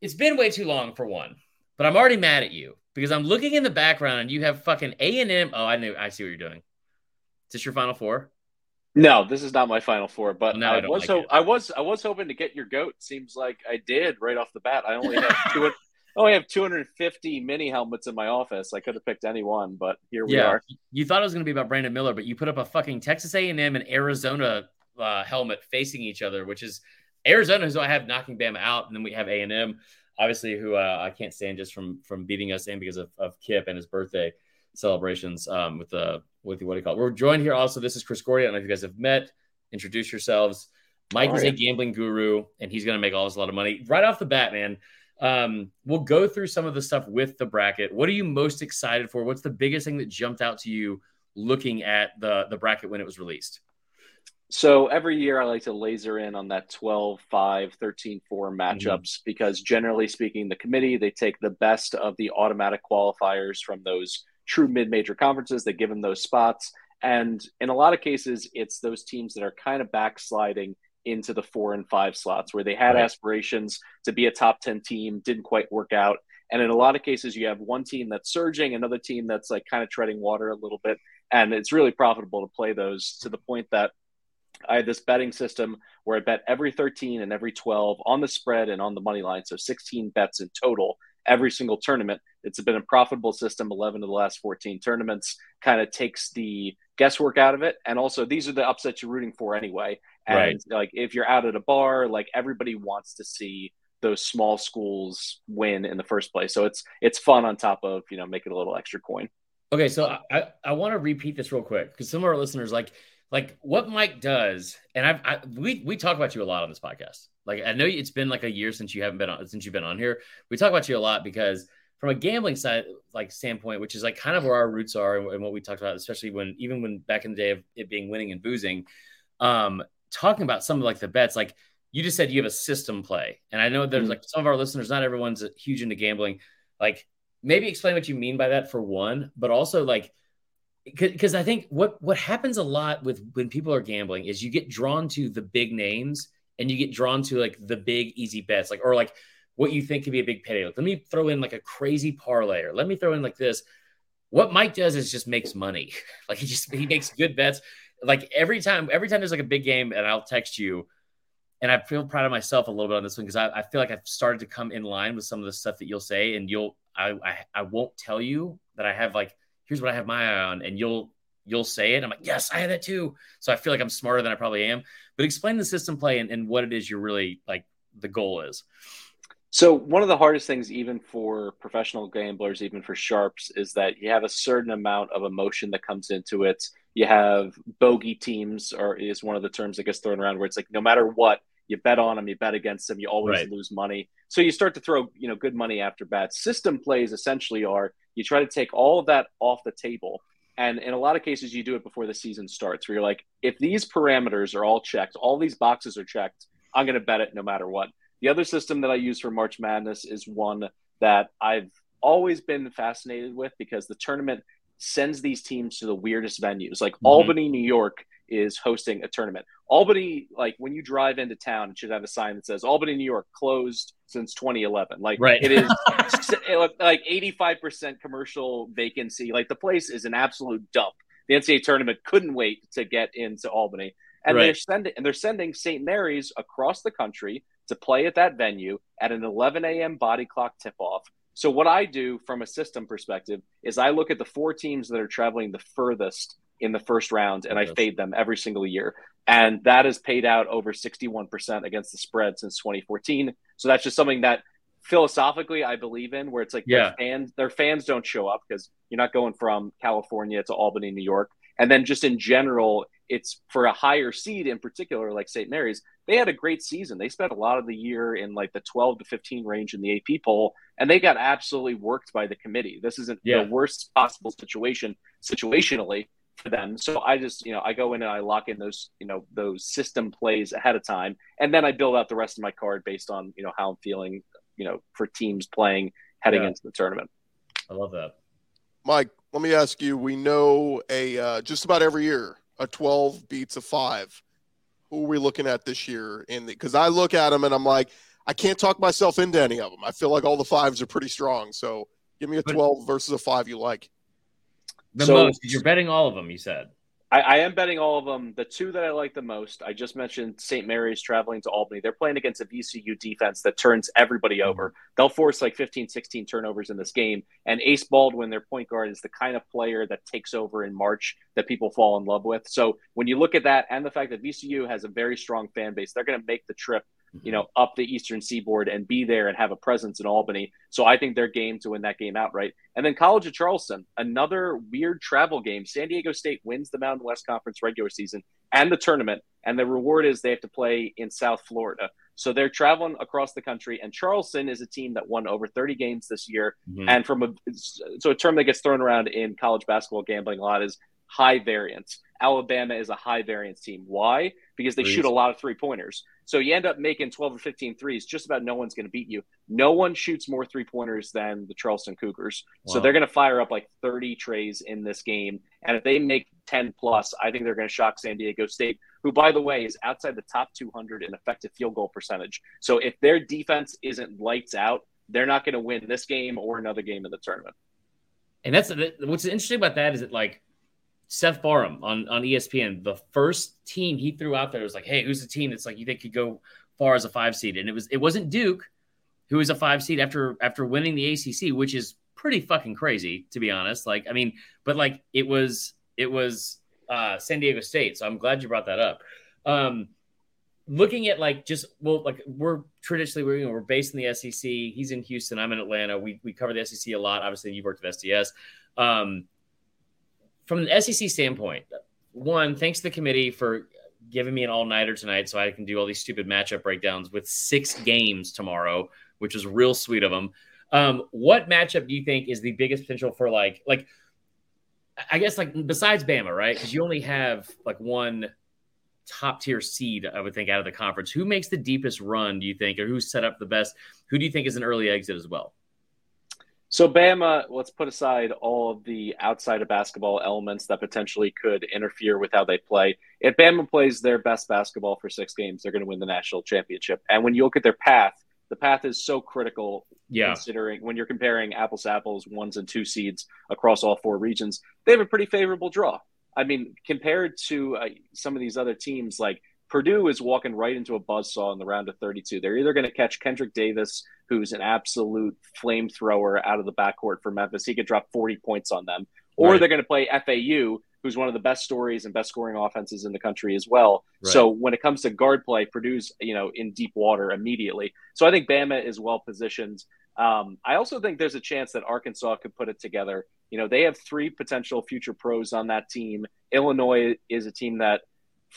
It's been way too long for one, but I'm already mad at you because I'm looking in the background and you have fucking A and M. Oh, I knew. I see what you're doing. Is this your Final Four? No, this is not my Final Four, but well, now I, I was like ho- I was I was hoping to get your goat. Seems like I did right off the bat. I only have two I only have two hundred fifty mini helmets in my office. I could have picked any one, but here we yeah. are. You thought it was going to be about Brandon Miller, but you put up a fucking Texas A and M and Arizona uh, helmet facing each other, which is Arizona, who I have knocking Bama out, and then we have A and M, obviously, who uh, I can't stand just from from beating us in because of, of Kip and his birthday celebrations um, with the with the, what do you call it? We're joined here also. This is Chris Gordy. I don't know if you guys have met. Introduce yourselves. Mike all is right. a gambling guru, and he's going to make all this a lot of money right off the bat, man. Um, we'll go through some of the stuff with the bracket. What are you most excited for? What's the biggest thing that jumped out to you looking at the the bracket when it was released? So every year I like to laser in on that twelve five, thirteen four matchups mm-hmm. because generally speaking, the committee, they take the best of the automatic qualifiers from those true mid-major conferences. They give them those spots. And in a lot of cases, it's those teams that are kind of backsliding into the four and five slots where they had right. aspirations to be a top ten team, didn't quite work out. And in a lot of cases, you have one team that's surging, another team that's like kind of treading water a little bit. And it's really profitable to play those to the point that I had this betting system where I bet every thirteen and every twelve on the spread and on the money line. So sixteen bets in total every single tournament. It's been a profitable system. eleven of the last fourteen tournaments kind of takes the guesswork out of it. And also these are the upsets you're rooting for anyway. And right. like if you're out at a bar, like everybody wants to see those small schools win in the first place. So it's, it's fun on top of, you know, making a little extra coin. Okay. So I, I want to repeat this real quick because some of our listeners like, Like what Mike does, and I've, I we we talk about you a lot on this podcast. Like I know it's been like a year since you haven't been on since you've been on here. We talk about you a lot because from a gambling side, like standpoint, which is like kind of where our roots are and, and what we talked about, especially when even when back in the day of it being winning and boozing, um, talking about some of like the bets, like you just said, you have a system play, and I know there's mm-hmm. like some of our listeners, not everyone's huge into gambling. Like maybe explain what you mean by that for one, but also like. Because I think what, what happens a lot with when people are gambling is you get drawn to the big names and you get drawn to like the big easy bets, like or like what you think could be a big payday. Like, let me throw in like a crazy parlay or let me throw in like this. What Mike does is just makes money. Like he just he makes good bets. Like every time, every time there's like a big game, and I'll text you. And I feel proud of myself a little bit on this one because I, I feel like I've started to come in line with some of the stuff that you'll say, and you'll I I, I won't tell you that I have like. Here's what I have my eye on, and you'll you'll say it. I'm like, yes, I had that too. So I feel like I'm smarter than I probably am. But explain the system play and, and what it is you're really like the goal is. So one of the hardest things, even for professional gamblers, even for sharps, is that you have a certain amount of emotion that comes into it. You have bogey teams, or is one of the terms that gets thrown around, where it's like no matter what, you bet on them, you bet against them, you always right. lose money. So you start to throw, you know, good money after bad. System plays essentially are you try to take all of that off the table. And in a lot of cases, you do it before the season starts, where you're like, if these parameters are all checked, all these boxes are checked, I'm going to bet it no matter what. The other system that I use for March Madness is one that I've always been fascinated with because the tournament sends these teams to the weirdest venues. Like mm-hmm. Albany, New York is hosting a tournament. Albany, like when you drive into town, it should have a sign that says Albany, New York closed since twenty eleven. Like right. it is like eighty-five percent commercial vacancy. Like the place is an absolute dump. The N C A A tournament couldn't wait to get into Albany. And right. they're sending and they're sending Saint Mary's across the country to play at that venue at an eleven a.m. body clock tip off. So what I do from a system perspective is I look at the four teams that are traveling the furthest in the first round, and I fade them every single year. And that has paid out over sixty-one percent against the spread since twenty fourteen. So that's just something that philosophically I believe in, where it's like yeah. their, fans, their fans don't show up because you're not going from California to Albany, New York. And then just in general, it's for a higher seed in particular, like Saint Mary's, they had a great season. They spent a lot of the year in like the twelve to fifteen range in the A P poll, and they got absolutely worked by the committee. This isn't yeah. the worst possible situation situationally for them. So I just, you know, I go in and I lock in those, you know, those system plays ahead of time. And then I build out the rest of my card based on, you know, how I'm feeling, you know, for teams playing heading yeah. into the tournament. I love that. Mike, let me ask you, we know a, uh, just about every year, a twelve beats a five. Who are we looking at this year? In the, because I look at them and I'm like, I can't talk myself into any of them. I feel like all the fives are pretty strong. So give me a twelve versus a five you like. The so, most, you're betting all of them, you said. I, I am betting all of them. The two that I like the most, I just mentioned Saint Mary's traveling to Albany. They're playing against a V C U defense that turns everybody over. They'll force like fifteen, sixteen turnovers in this game. And Ace Baldwin, their point guard, is the kind of player that takes over in March that people fall in love with. So when you look at that and the fact that V C U has a very strong fan base, they're going to make the trip, you know, up the Eastern Seaboard and be there and have a presence in Albany. So I think they're game to win that game outright. And then College of Charleston, another weird travel game. San Diego State wins the Mountain West Conference regular season and the tournament, and the reward is they have to play in South Florida. So they're traveling across the country, and Charleston is a team that won over thirty games this year. Mm-hmm. And from a so a term that gets thrown around in college basketball gambling a lot is high variance. Alabama is a high variance team. Why? Because they Please. shoot a lot of three pointers. So you end up making twelve or fifteen threes. Just about no one's going to beat you. No one shoots more three-pointers than the Charleston Cougars. Wow. So they're going to fire up like thirty trays in this game. And if they make ten plus, I think they're going to shock San Diego State, who, by the way, is outside the top two hundred in effective field goal percentage. So if their defense isn't lights out, they're not going to win this game or another game in the tournament. And that's what's interesting about that is that, like, Seth Barham on, on E S P N, the first team he threw out there was like, hey, who's the team that's like you think could go far as a five seed? And it was it wasn't Duke, who is a five seed after after winning the A C C, which is pretty fucking crazy, to be honest. Like, I mean, but like it was it was uh, San Diego State. So I'm glad you brought that up. Um, looking at like just well, like we're traditionally we're, you know, we're based in the S E C. He's in Houston. I'm in Atlanta. We we cover the S E C a lot. Obviously, you've worked with S D S. Um, From an S E C standpoint, one, thanks to the committee for giving me an all-nighter tonight so I can do all these stupid matchup breakdowns with six games tomorrow, which is real sweet of them. Um, what matchup do you think is the biggest potential for, like, like I guess, like, besides Bama, right? Because you only have, like, one top-tier seed, I would think, out of the conference. Who makes the deepest run, do you think, or who's set up the best? Who do you think is an early exit as well? So Bama, let's put aside all of the outside of basketball elements that potentially could interfere with how they play. If Bama plays their best basketball for six games, they're going to win the national championship. And when you look at their path, the path is so critical yeah. considering when you're comparing apples to apples, ones and two seeds across all four regions, they have a pretty favorable draw. I mean, compared to uh, some of these other teams, like Purdue is walking right into a buzzsaw in the round of thirty-two. They're either going to catch Kendrick Davis, who's an absolute flamethrower out of the backcourt for Memphis. He could drop forty points on them. Or right. they're going to play F A U, who's one of the best stories and best scoring offenses in the country as well. Right. So when it comes to guard play, Purdue's, you know, in deep water immediately. So I think Bama is well positioned. Um, I also think there's a chance that Arkansas could put it together. You know, they have three potential future pros on that team. Illinois is a team that,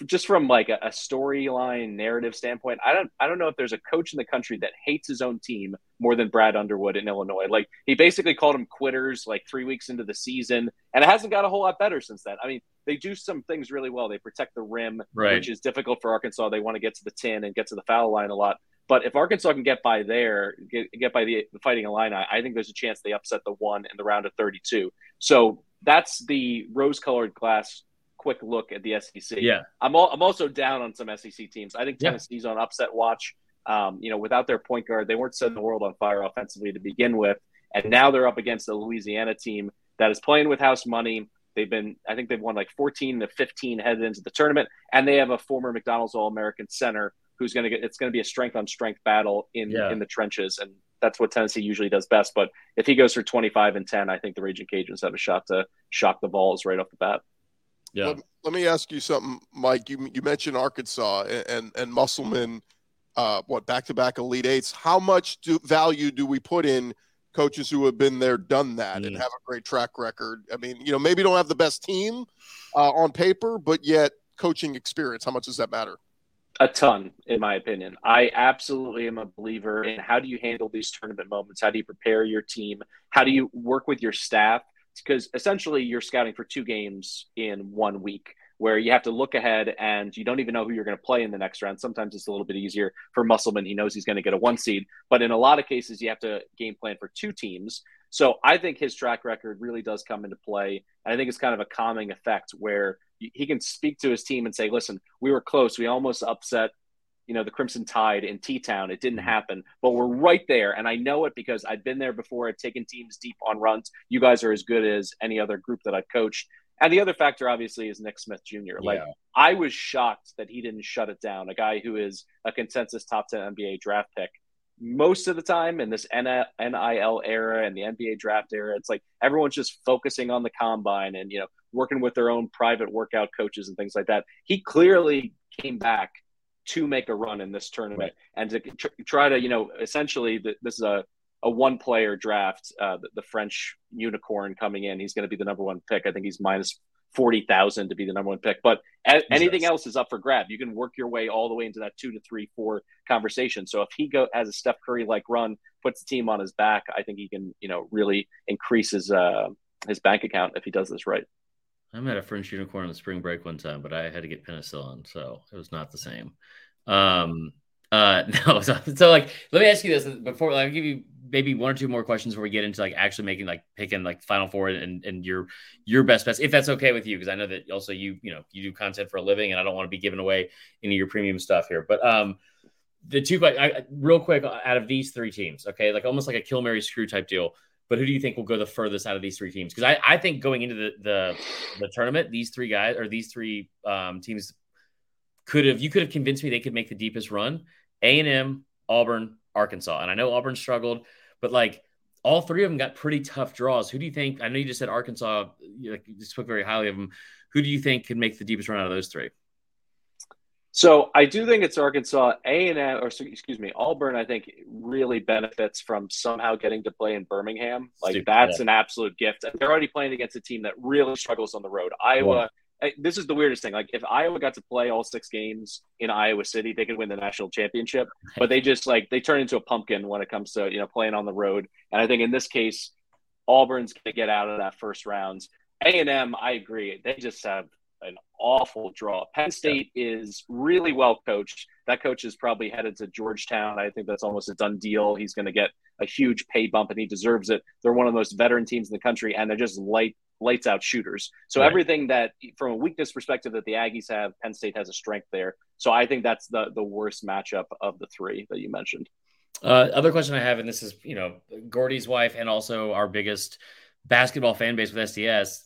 just from like a, a storyline narrative standpoint, I don't I don't know if there's a coach in the country that hates his own team more than Brad Underwood in Illinois. Like, he basically called them quitters like three weeks into the season, and it hasn't got a whole lot better since then. I mean, they do some things really well. They protect the rim, right. which is difficult for Arkansas. They want to get to the tin and get to the foul line a lot. But if Arkansas can get by there, get, get by the Fighting Illini, I think there's a chance they upset the one in the round of thirty-two. So that's the rose-colored glass quick look at the S E C. Yeah. I'm all, I'm also down on some S E C teams. I think Tennessee's yeah. on upset watch. Um, you know, without their point guard, they weren't setting the world on fire offensively to begin with. And now they're up against a Louisiana team that is playing with house money. They've been, I think they've won like fourteen to fifteen headed into the tournament. And they have a former McDonald's All-American center who's going to get, it's going to be a strength on strength battle in, yeah. in the trenches. And that's what Tennessee usually does best. But if he goes for twenty-five and ten, I think the Raging Cajuns have a shot to shock the balls right off the bat. Yeah. Let, let me ask you something, Mike. You you mentioned Arkansas and and, and Musselman, uh, what back to back Elite Eights. How much do, value do we put in coaches who have been there, done that, mm. and have a great track record? I mean, you know, maybe don't have the best team uh, on paper, but yet coaching experience? How much does that matter? A ton, in my opinion. I absolutely am a believer in how do you handle these tournament moments? How do you prepare your team? How do you work with your staff? Because essentially you're scouting for two games in one week where you have to look ahead and you don't even know who you're going to play in the next round. Sometimes it's a little bit easier for Musselman. He knows he's going to get a one seed, but in a lot of cases you have to game plan for two teams. So I think his track record really does come into play. And I think it's kind of a calming effect where he can speak to his team and say, listen, we were close. We almost upset, you know, the Crimson Tide in T-Town. It didn't happen, but we're right there. And I know it because I've been there before. I've taken teams deep on runs. You guys are as good as any other group that I've coached. And the other factor, obviously, is Nick Smith Junior Yeah. Like, I was shocked that he didn't shut it down. A guy who is a consensus top ten N B A draft pick. Most of the time in this N I L era and the N B A draft era, it's like everyone's just focusing on the combine and, you know, working with their own private workout coaches and things like that. He clearly came back to make a run in this tournament and to tr- try to, you know, essentially the, this is a, a one-player draft, uh, the, the French unicorn coming in. He's going to be the number one pick. I think he's minus forty thousand to be the number one pick, but a- anything else is up for grab. You can work your way all the way into that two to three, four conversation. So if he go as a Steph Curry like run, puts the team on his back, I think he can, you know, really increase his uh, his bank account if he does this right. I met a French unicorn on the spring break one time, but I had to get penicillin, so it was not the same. Um, uh, no, so, so like, let me ask you this before I'll give you maybe one or two more questions before we get into like actually making like picking like Final Four and, and your your best bets, if that's okay with you, because I know that also you you know you do content for a living, and I don't want to be giving away any of your premium stuff here. But um, the two I, real quick out of these three teams, okay, like almost like a kill, marry, screw type deal. But who do you think will go the furthest out of these three teams? Because I, I think going into the, the the tournament, these three guys or these three um, teams could have you could have convinced me they could make the deepest run. A and M, Auburn, Arkansas, and I know Auburn struggled, but like all three of them got pretty tough draws. Who do you think? I know you just said Arkansas, you, like, you spoke very highly of them. Who do you think could make the deepest run out of those three? So I do think it's Arkansas. A and M, or excuse me, Auburn, I think really benefits from somehow getting to play in Birmingham. Like Stupid, that's yeah. an absolute gift. They're already playing against a team that really struggles on the road. Iowa, yeah. This is the weirdest thing. Like if Iowa got to play all six games in Iowa City, they could win the national championship, but they just like, they turn into a pumpkin when it comes to, you know, playing on the road. And I think in this case, Auburn's going to get out of that first round. A and M, I agree. They just have an awful draw. Penn State yeah. is really well coached. That coach is probably headed to Georgetown. I think that's almost a done deal. He's going to get a huge pay bump and he deserves it. They're one of the most veteran teams in the country and they're just light lights out shooters. So right. everything that from a weakness perspective that the Aggies have, Penn State has a strength there. So I think that's the, the worst matchup of the three that you mentioned. Uh, other question I have, and this is, you know, Gordy's wife and also our biggest basketball fan base with S D S.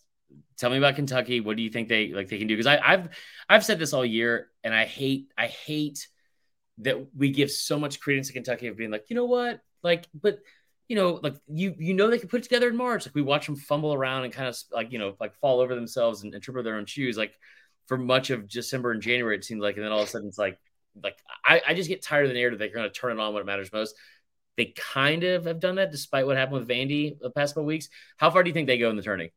Tell me about Kentucky. What do you think they like they can do? Because I've I've said this all year, and I hate I hate that we give so much credence to Kentucky of being like, you know what, like, but you know, like you you know they can put it together in March. Like we watch them fumble around and kind of like you know like fall over themselves and, and trip over their own shoes. Like for much of December and January, it seemed like, and then all of a sudden it's like like I, I just get tired of the narrative that they're going to turn it on when it matters most. They kind of have done that despite what happened with Vandy the past couple weeks. How far do you think they go in the tourney?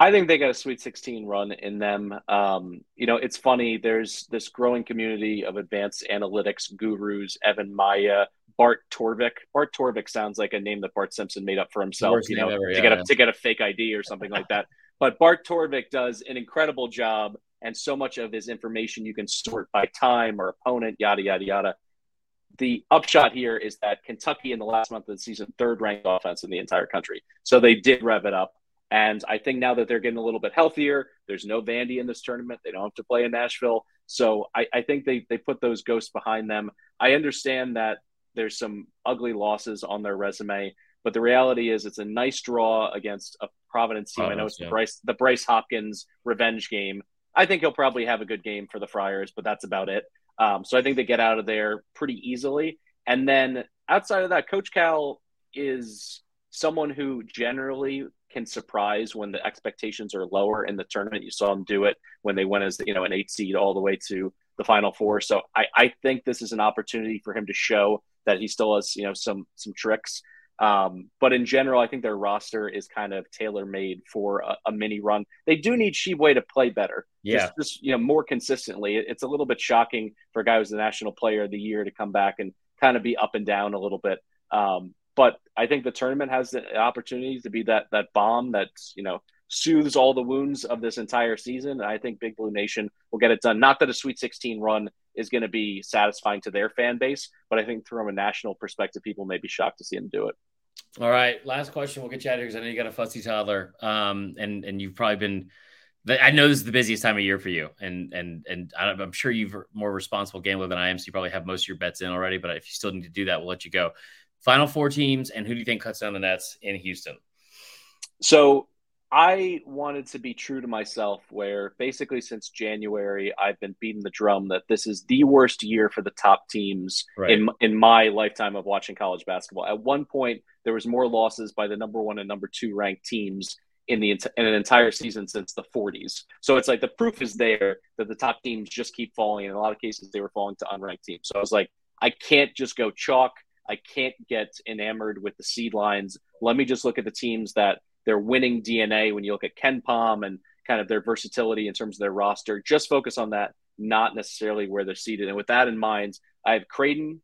I think they got a Sweet sixteen run in them. Um, you know, it's funny. There's this growing community of advanced analytics gurus, Evan Maya, Bart Torvik. Bart Torvik sounds like a name that Bart Simpson made up for himself, you know, ever, yeah, to, get a, yeah. to get a fake I D or something like that. But Bart Torvik does an incredible job, and so much of his information you can sort by time or opponent, yada, yada, yada. The upshot here is that Kentucky in the last month of the season, third-ranked offense in the entire country. So they did rev it up. And I think now that they're getting a little bit healthier, there's no Vandy in this tournament. They don't have to play in Nashville. So I, I think they they put those ghosts behind them. I understand that there's some ugly losses on their resume, but the reality is it's a nice draw against a Providence team. Providence, I know it's yeah. the Bryce, the Bryce Hopkins revenge game. I think he'll probably have a good game for the Friars, but that's about it. Um, so I think they get out of there pretty easily. And then outside of that, Coach Cal is someone who generally – can surprise when the expectations are lower in the tournament. You saw them do it when they went as, you know, an eight seed all the way to the Final Four. So I, I think this is an opportunity for him to show that he still has, you know, some, some tricks. Um, but in general, I think their roster is kind of tailor-made for a, a mini run. They do need Sheboy to play better. Yeah. Just, just, you know, more consistently. It's a little bit shocking for a guy who's the national player of the year to come back and kind of be up and down a little bit. Um, but I think the tournament has the opportunity to be that, that bomb that's, you know, soothes all the wounds of this entire season. And I think Big Blue Nation will get it done. Not that a Sweet sixteen run is going to be satisfying to their fan base, but I think from a national perspective, people may be shocked to see them do it. All right. Last question. We'll get you out of here because I know you got a fussy toddler. Um, and, and you've probably been, I know this is the busiest time of year for you. And, and, and I'm sure you've more responsible gambler than I am. So you probably have most of your bets in already, but if you still need to do that, we'll let you go. Final four teams. And who do you think cuts down the nets in Houston? So I wanted to be true to myself where basically since January, I've been beating the drum that this is the worst year for the top teams right. in in my lifetime of watching college basketball. At one point, there was more losses by the number one and number two ranked teams in the in an entire season since the forties. So it's like the proof is there that the top teams just keep falling. In a lot of cases, they were falling to unranked teams. So I was like, I can't just go chalk. I can't get enamored with the seed lines. Let me just look at the teams that their winning D N A, when you look at Ken Pom and kind of their versatility in terms of their roster, just focus on that, not necessarily where they're seated. And with that in mind, I have Creighton,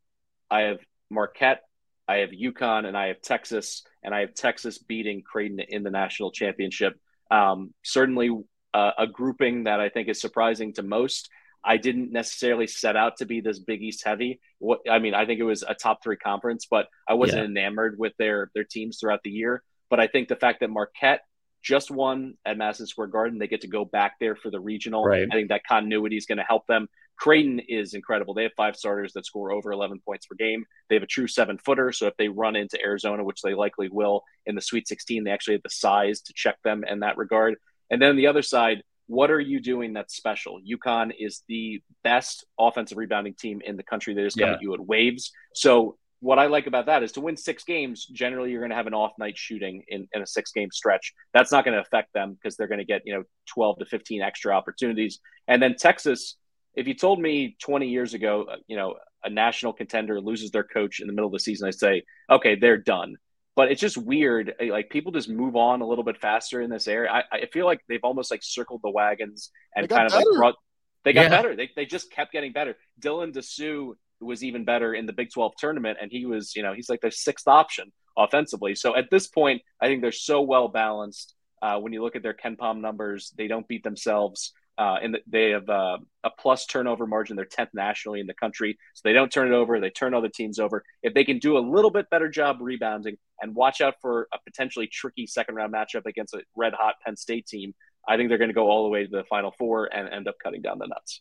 I have Marquette, I have UConn, and I have Texas, and I have Texas beating Creighton in the national championship. Um, certainly uh, a grouping that I think is surprising to most. I didn't necessarily set out to be this Big East heavy. What, I mean, I think it was a top three conference, but I wasn't yeah. enamored with their their teams throughout the year. But I think the fact that Marquette just won at Madison Square Garden, they get to go back there for the regional. Right. I think that continuity is going to help them. Creighton is incredible. They have five starters that score over eleven points per game. They have a true seven-footer, so if they run into Arizona, which they likely will in the Sweet sixteen, they actually have the size to check them in that regard. And then on the other side, what are you doing that's special? UConn is the best offensive rebounding team in the country. They just come yeah. at you at waves. So what I like about that is to win six games, generally you're going to have an off night shooting in, in a six-game stretch. That's not going to affect them because they're going to get, you know, twelve to fifteen extra opportunities. And then Texas, if you told me twenty years ago, you know, a national contender loses their coach in the middle of the season, I'd say, okay, they're done. But it's just weird. Like people just move on a little bit faster in this area. I, I feel like they've almost like circled the wagons and kind of better. like brought, they got yeah. better. They they just kept getting better. Dylan Dessou was even better in the Big twelve tournament. And he was, you know, he's like their sixth option offensively. So at this point, I think they're so well balanced. Uh, when you look at their KenPom numbers, they don't beat themselves. Uh, and they have uh, a plus turnover margin. They're tenth nationally in the country. So they don't turn it over. They turn other teams over. If they can do a little bit better job rebounding and watch out for a potentially tricky second round matchup against a red hot Penn State team, I think they're going to go all the way to the Final Four and end up cutting down the nets.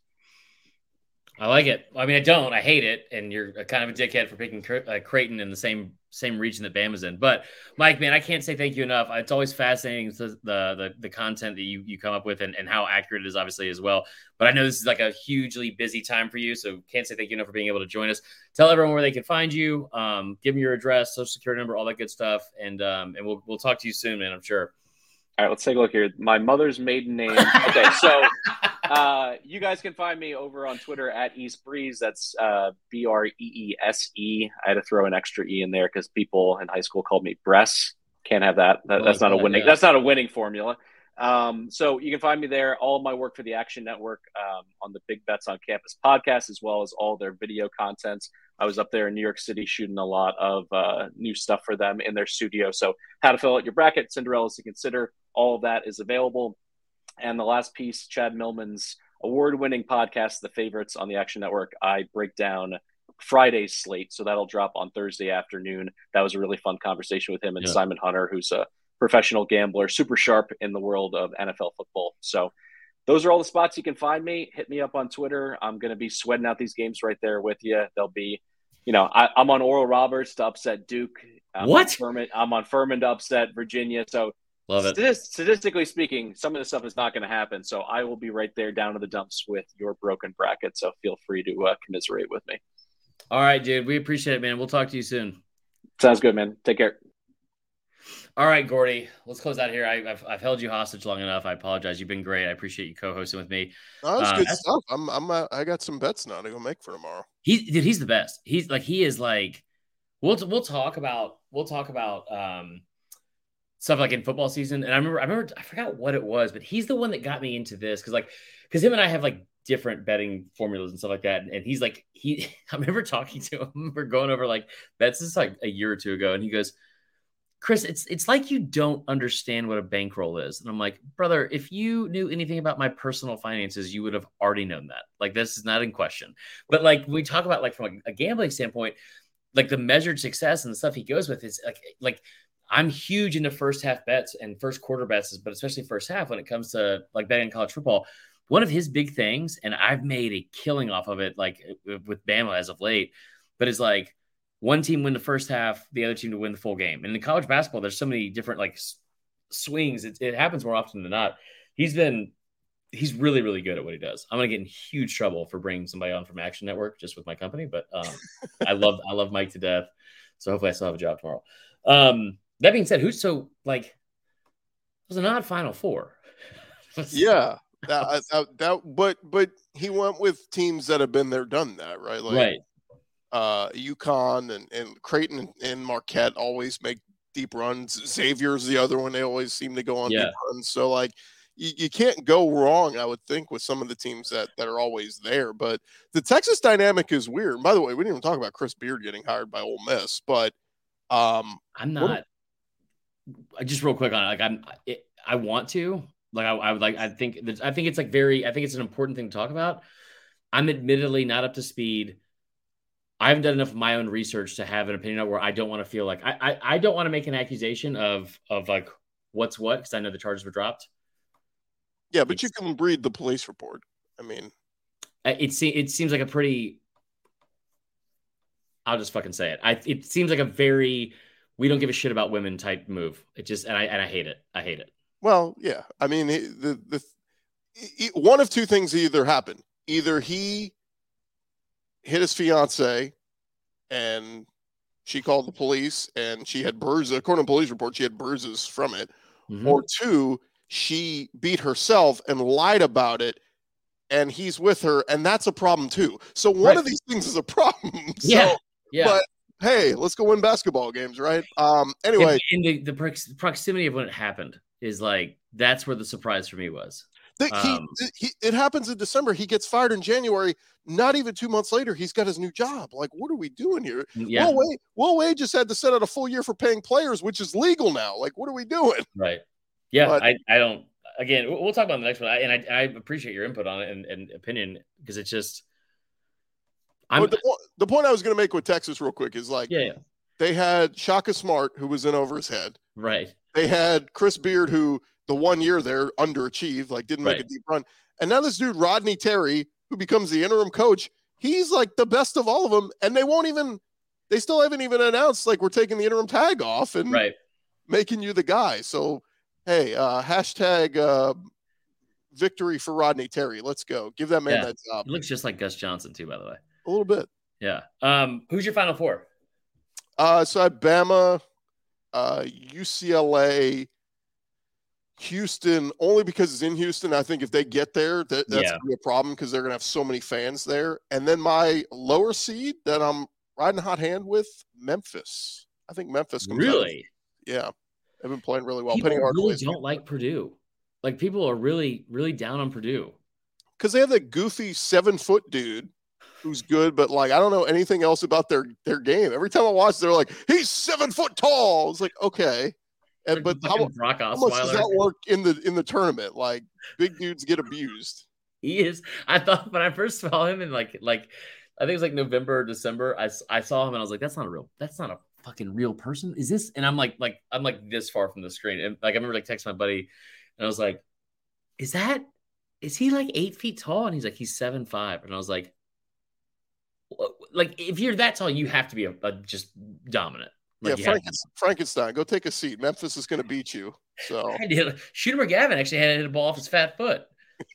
I like it. I mean, I don't. I hate it. And you're kind of a dickhead for picking Cre- uh, Creighton in the same same region that Bama's in. But, Mike, man, I can't say thank you enough. It's always fascinating, the the, the content that you, you come up with and, and how accurate it is, obviously, as well. But I know this is like a hugely busy time for you, so can't say thank you enough for being able to join us. Tell everyone where they can find you. Um, give them your address, social security number, all that good stuff. And um, and we'll we'll talk to you soon, man, I'm sure. All right, let's take a look here. My mother's maiden name. Okay, so uh, you guys can find me over on Twitter at East Breeze. That's uh, B R E E S E. I had to throw an extra E in there because people in high school called me Bress. Can't have that. that that's not a winning. That's not a winning formula. Um, so you can find me there. All of my work for the Action Network um, on the Big Bets on Campus podcast, as well as all their video content. I was up there in New York City shooting a lot of uh, new stuff for them in their studio. So how to fill out your bracket, Cinderellas to consider, all of that is available. And the last piece, Chad Millman's award-winning podcast, The Favorites on the Action Network. I break down Friday's slate, so that'll drop on Thursday afternoon. That was a really fun conversation with him and yeah. Simon Hunter, who's a professional gambler, super sharp in the world of N F L football. So those are all the spots you can find me. Hit me up on Twitter. I'm going to be sweating out these games right there with you. They'll be, you know, I, I'm on Oral Roberts to upset Duke. I'm what? On Furman, I'm on Furman to upset Virginia. So love it. Statist- statistically speaking, some of this stuff is not going to happen. So I will be right there down to the dumps with your broken bracket. So feel free to uh, commiserate with me. All right, dude. We appreciate it, man. We'll talk to you soon. Sounds good, man. Take care. All right, Gordy, let's close out here. I, I've, I've held you hostage long enough. I apologize. You've been great. I appreciate you co-hosting with me. Oh, that's uh, good stuff. I'm, I'm, uh, I got some bets now to go make for tomorrow. He, dude, he's the best. He's like, he is like we'll we'll talk about we'll talk about um, stuff like in football season. And I remember I remember I forgot what it was, but he's the one that got me into this because like because him and I have like different betting formulas and stuff like that. And, and he's like he I remember talking to him or going over like bets this like a year or two ago, and he goes, Chris, it's it's like you don't understand what a bankroll is. And I'm like, brother, if you knew anything about my personal finances, you would have already known that. Like, this is not in question. But like when we talk about like from a, a gambling standpoint, like the measured success and the stuff he goes with is like like I'm huge into first half bets and first quarter bets, but especially first half when it comes to like betting college football. One of his big things, and I've made a killing off of it, like with Bama as of late, but it's like, one team win the first half, the other team to win the full game. And in college basketball, there's so many different like s- swings. It, it happens more often than not. He's been, he's really, really good at what he does. I'm going to get in huge trouble for bringing somebody on from Action Network just with my company. But um, I love, I love Mike to death. So hopefully I still have a job tomorrow. Um, that being said, who's so like, it was an odd Final Four. Yeah. That, that, that, but, but he went with teams that have been there, done that, right? Like, right. Uh, UConn and, and Creighton and, and Marquette always make deep runs. Xavier's the other one. They always seem to go on yeah. deep runs. So, like, you, you can't go wrong, I would think, with some of the teams that, that are always there. But the Texas dynamic is weird. By the way, we didn't even talk about Chris Beard getting hired by Ole Miss. But um, I'm not – just real quick on it. Like, I'm, it, I want to. Like, I, I would like – I think I think it's, like, very – I think it's an important thing to talk about. I'm admittedly not up to speed – I haven't done enough of my own research to have an opinion on where I don't want to feel like I, I, I don't want to make an accusation of, of like what's what, because I know the charges were dropped. Yeah, but it's, you can read the police report. I mean, it, it seems like a pretty, I'll just fucking say it. I, it seems like a very, we don't give a shit about women type move. It just, and I, and I hate it. I hate it. Well, yeah. I mean, the, the, the one of two things either happened. Either he hit his fiance and she called the police and she had bruises. According to police report, she had bruises from it. Mm-hmm. Or two, she beat herself and lied about it and he's with her. And that's a problem too. So one right. of these things is a problem. So, yeah. yeah. But hey, let's go win basketball games. Right. Um, anyway. And, and the, the proximity of when it happened is like, that's where the surprise for me was. He, um, he, it happens in December. He gets fired in January. Not even two months later, he's got his new job. Like, what are we doing here? Yeah. Will Wade, Will Wade just had to set out a full year for paying players, which is legal now. Like, what are we doing? Right. Yeah, but, I, I don't – again, we'll talk about the next one. I, and I, I appreciate your input on it and, and opinion because it's just – I'm the, the point I was going to make with Texas real quick is, like, yeah, yeah. they had Shaka Smart, who was in over his head. Right. They had Chris Beard, who – the one year there underachieved, like didn't make right. a deep run. And now this dude, Rodney Terry, who becomes the interim coach, he's like the best of all of them. And they won't even, they still haven't even announced, like, we're taking the interim tag off and right. making you the guy. So, hey, uh, hashtag uh, victory for Rodney Terry. Let's go. Give that man yeah. that job. He looks just like Gus Johnson too, by the way. A little bit. Yeah. Um, who's your Final Four? Uh, so I had Bama, uh, U C L A, Houston, only because it's in Houston. I think if they get there, that, that's yeah. going to be a problem because they're going to have so many fans there. And then my lower seed that I'm riding hot hand with, Memphis. I think Memphis. Comes really? Out. Yeah. They've been playing really well. People really don't like Purdue. Like, people are really, really down on Purdue. Because they have that goofy seven-foot dude who's good, but, like, I don't know anything else about their, their game. Every time I watch, they're like, he's seven foot tall. It's like, okay. And, but how, how much does that work in the in the tournament? Like, big dudes get abused. He is. I thought when I first saw him in like like I think it was like November or December. I, I saw him and I was like, that's not a real. That's not a fucking real person. Is this? And I'm like like I'm like this far from the screen. And like I remember like texting my buddy, and I was like, is that? Is he like eight feet tall? And he's like, he's seven five. And I was like, like if you're that tall, you have to be a, a just dominant. Like yeah, Franken- Frankenstein, go take a seat. Memphis is going to beat you. So Shooter McGavin actually had to hit a ball off his fat foot,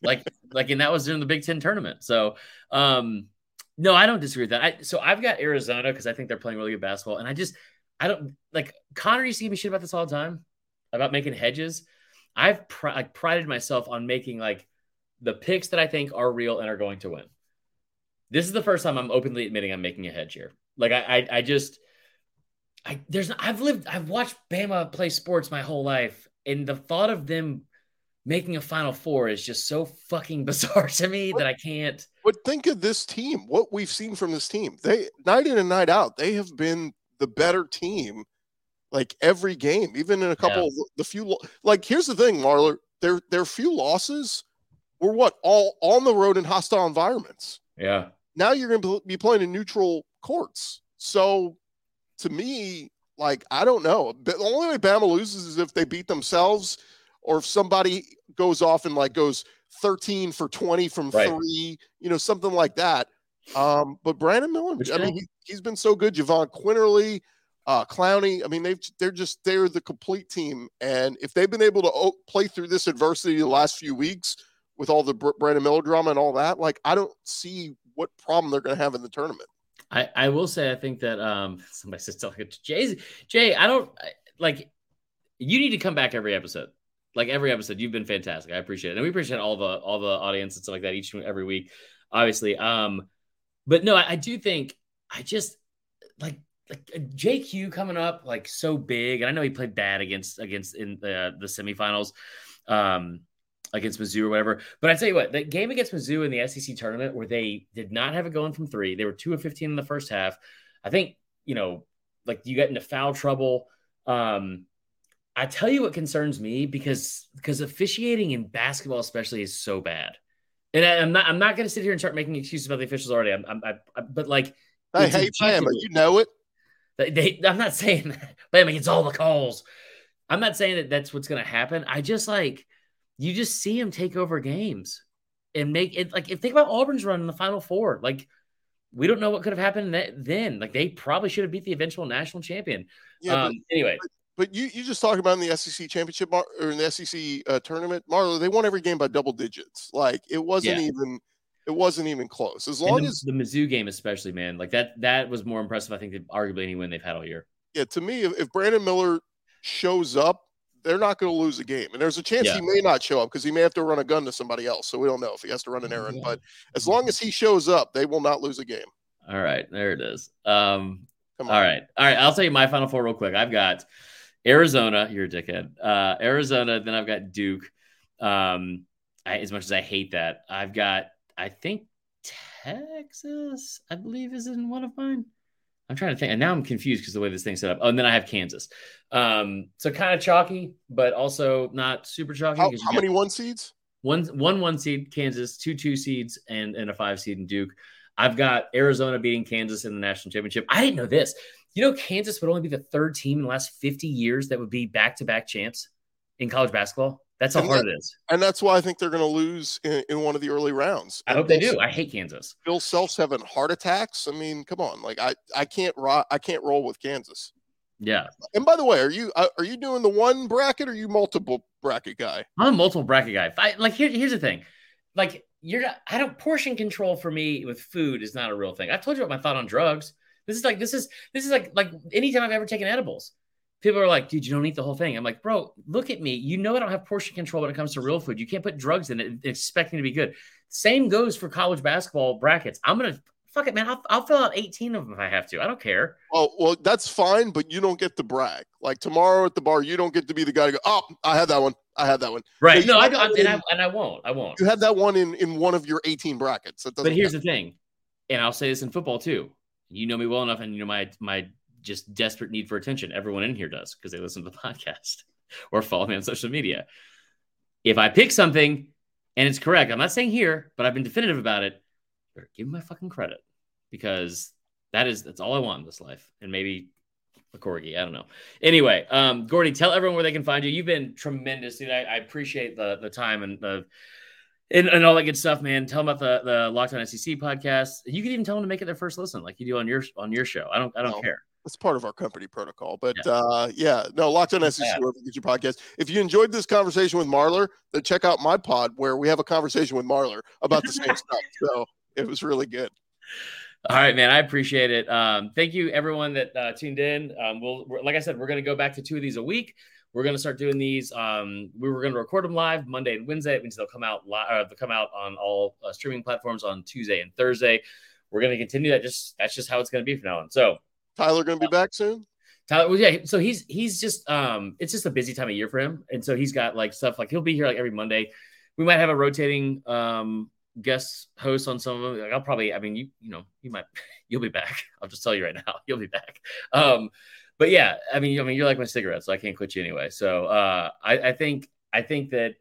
like like, and that was during the Big Ten tournament. So, um, no, I don't disagree with that. I, so I've got Arizona because I think they're playing really good basketball, and I just I don't like Connor used to give me shit about this all the time about making hedges. I've pr- like prided myself on making like the picks that I think are real and are going to win. This is the first time I'm openly admitting I'm making a hedge here. Like I I, I just. I there's I've lived I've watched Bama play sports my whole life, and the thought of them making a Final Four is just so fucking bizarre to me that I can't. But think of this team, what we've seen from this team. They night in and night out, they have been the better team, like every game, even in a couple yeah. of the few. Like here's the thing, Marler, their their few losses were what all on the road in hostile environments. Yeah. Now you're going to be playing in neutral courts. So to me, like, I don't know. The only way Bama loses is if they beat themselves or if somebody goes off and like goes thirteen for twenty from right. three, you know, something like that. Um, but Brandon Miller, Which I mean, he, he's been so good. Javon Quinterly, uh, Clowney. I mean, they've, they're just, they're the complete team. And if they've been able to play through this adversity the last few weeks with all the Brandon Miller drama and all that, like, I don't see what problem they're going to have in the tournament. I, I will say, I think that um, somebody says, Jay, Jay, I don't like, you need to come back every episode, like every episode. You've been fantastic. I appreciate it. And we appreciate all the, all the audience and stuff like that each and every week, obviously. Um, but no, I, I do think I just like, like J Q coming up like so big. And I know he played bad against, against in the, the semifinals, um, against Mizzou or whatever. But I tell you what, that game against Mizzou in the S E C tournament where they did not have it going from three, they were two of fifteen in the first half. I think, you know, like you got into foul trouble. Um, I tell you what concerns me because, because officiating in basketball especially is so bad. And I, I'm not, I'm not going to sit here and start making excuses about the officials already. I'm, I'm I, I, but like, I hate Bama, you know it. They, they, I'm not saying that Bama gets all the calls. I'm not saying that that's what's going to happen. I just like, you just see him take over games and make it like, if think about Auburn's run in the Final Four, like we don't know what could have happened that, then like they probably should have beat the eventual national champion. Yeah, um, but, anyway, but, but you, you just talked about in the S E C championship or in the S E C uh, tournament, Marlo, they won every game by double digits. Like it wasn't yeah. even, it wasn't even close. As long the, as the Mizzou game, especially, man, like that, that was more impressive. I think than arguably any win they've had all year. Yeah. To me, if, if Brandon Miller shows up, they're not going to lose a game. And there's a chance yeah. he may not show up because he may have to run a gun to somebody else. So we don't know if he has to run an errand. Yeah. But as long as he shows up, they will not lose a game. All right. There it is. Um, Come on. All right. All right. I'll tell you my Final Four real quick. I've got Arizona. You're a dickhead. Uh, Arizona. Then I've got Duke. Um, I, as much as I hate that, I've got, I think, Texas, I believe, is in one of mine. I'm trying to think, and now I'm confused because the way this thing's set up. Oh, and then I have Kansas. Um, so kind of chalky, but also not super chalky. How, how many one seeds? One, one, one seed, Kansas, two, two seeds, and, and a five seed in Duke. I've got Arizona beating Kansas in the national championship. I didn't know this. You know, Kansas would only be the third team in the last fifty years that would be back-to-back champs in college basketball. That's how and hard that, it is. And that's why I think they're going to lose in, in one of the early rounds. I and hope they do. I hate Kansas. Bill Self's having heart attacks. I mean, come on. Like I, I can't ro- I can't roll with Kansas. Yeah. And by the way, are you are you doing the one bracket or are you multiple bracket guy? I'm a multiple bracket guy. I, like here, here's the thing. Like you're not, I don't portion control for me with food is not a real thing. I've told you about my thought on drugs. This is like this is this is like like anytime I've ever taken edibles. People are like, dude, you don't eat the whole thing. I'm like, bro, look at me. You know I don't have portion control when it comes to real food. You can't put drugs in it expecting to be good. Same goes for college basketball brackets. I'm going to – fuck it, man. I'll, I'll fill out eighteen of them if I have to. I don't care. Oh, well, that's fine, but you don't get to brag. Like tomorrow at the bar, you don't get to be the guy to go, oh, I had that one. I had that one. Right. No, no I don't. And I, and I won't. I won't. You had that one in, in one of your eighteen brackets. That but here's happen. The thing, and I'll say this in football too. You know me well enough, and you know my my – just desperate need for attention. Everyone in here does because they listen to the podcast or follow me on social media. If I pick something and it's correct, I'm not saying here, but I've been definitive about it. Give me my fucking credit because that is, that's all I want in this life. And maybe a corgi. I don't know. Anyway, um, Gordy, tell everyone where they can find you. You've been tremendous, dude. I, I appreciate the the time and the, and, and all that good stuff, man. Tell them about the, the Locked On S E C podcast. You can even tell them to make it their first listen. Like you do on your, on your show. I don't, I don't oh. care. It's part of our company protocol, but yeah. uh yeah, no, Locked On S E C, wherever you get your podcast. If you enjoyed this conversation with Marler, then check out my pod where we have a conversation with Marler about the same stuff. So it was really good. All right, man, I appreciate it. Um, thank you, everyone that uh, tuned in. Um, we'll, we're, like I said, we're going to go back to two of these a week. We're going to start doing these. Um, we were going to record them live Monday and Wednesday. It means they'll come out live. Uh, they'll come out on all uh, streaming platforms on Tuesday and Thursday. We're going to continue that. Just that's just how it's going to be from now on. So. Tyler going to be back soon? Tyler, well, yeah, so he's he's just um, it's just a busy time of year for him, and so he's got like stuff like he'll be here like every Monday. We might have a rotating um, guest host on some of them. Like, I'll probably, I mean, you you know, you might you'll be back. I'll just tell you right now, you'll be back. Um, but yeah, I mean, I mean, you're like my cigarette, so I can't quit you anyway. So uh, I, I think I think that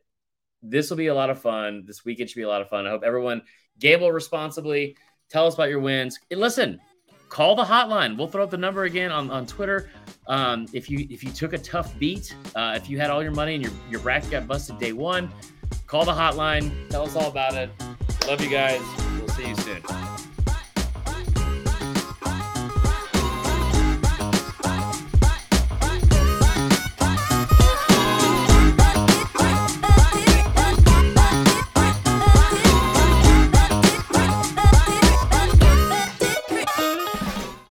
this will be a lot of fun. This weekend should be a lot of fun. I hope everyone gamble responsibly. Tell us about your wins. And listen. Call the hotline. We'll throw up the number again on, on Twitter. Um, if you if you took a tough beat, uh, if you had all your money and your, your bracket got busted day one, call the hotline. Tell us all about it. Love you guys. We'll see you soon.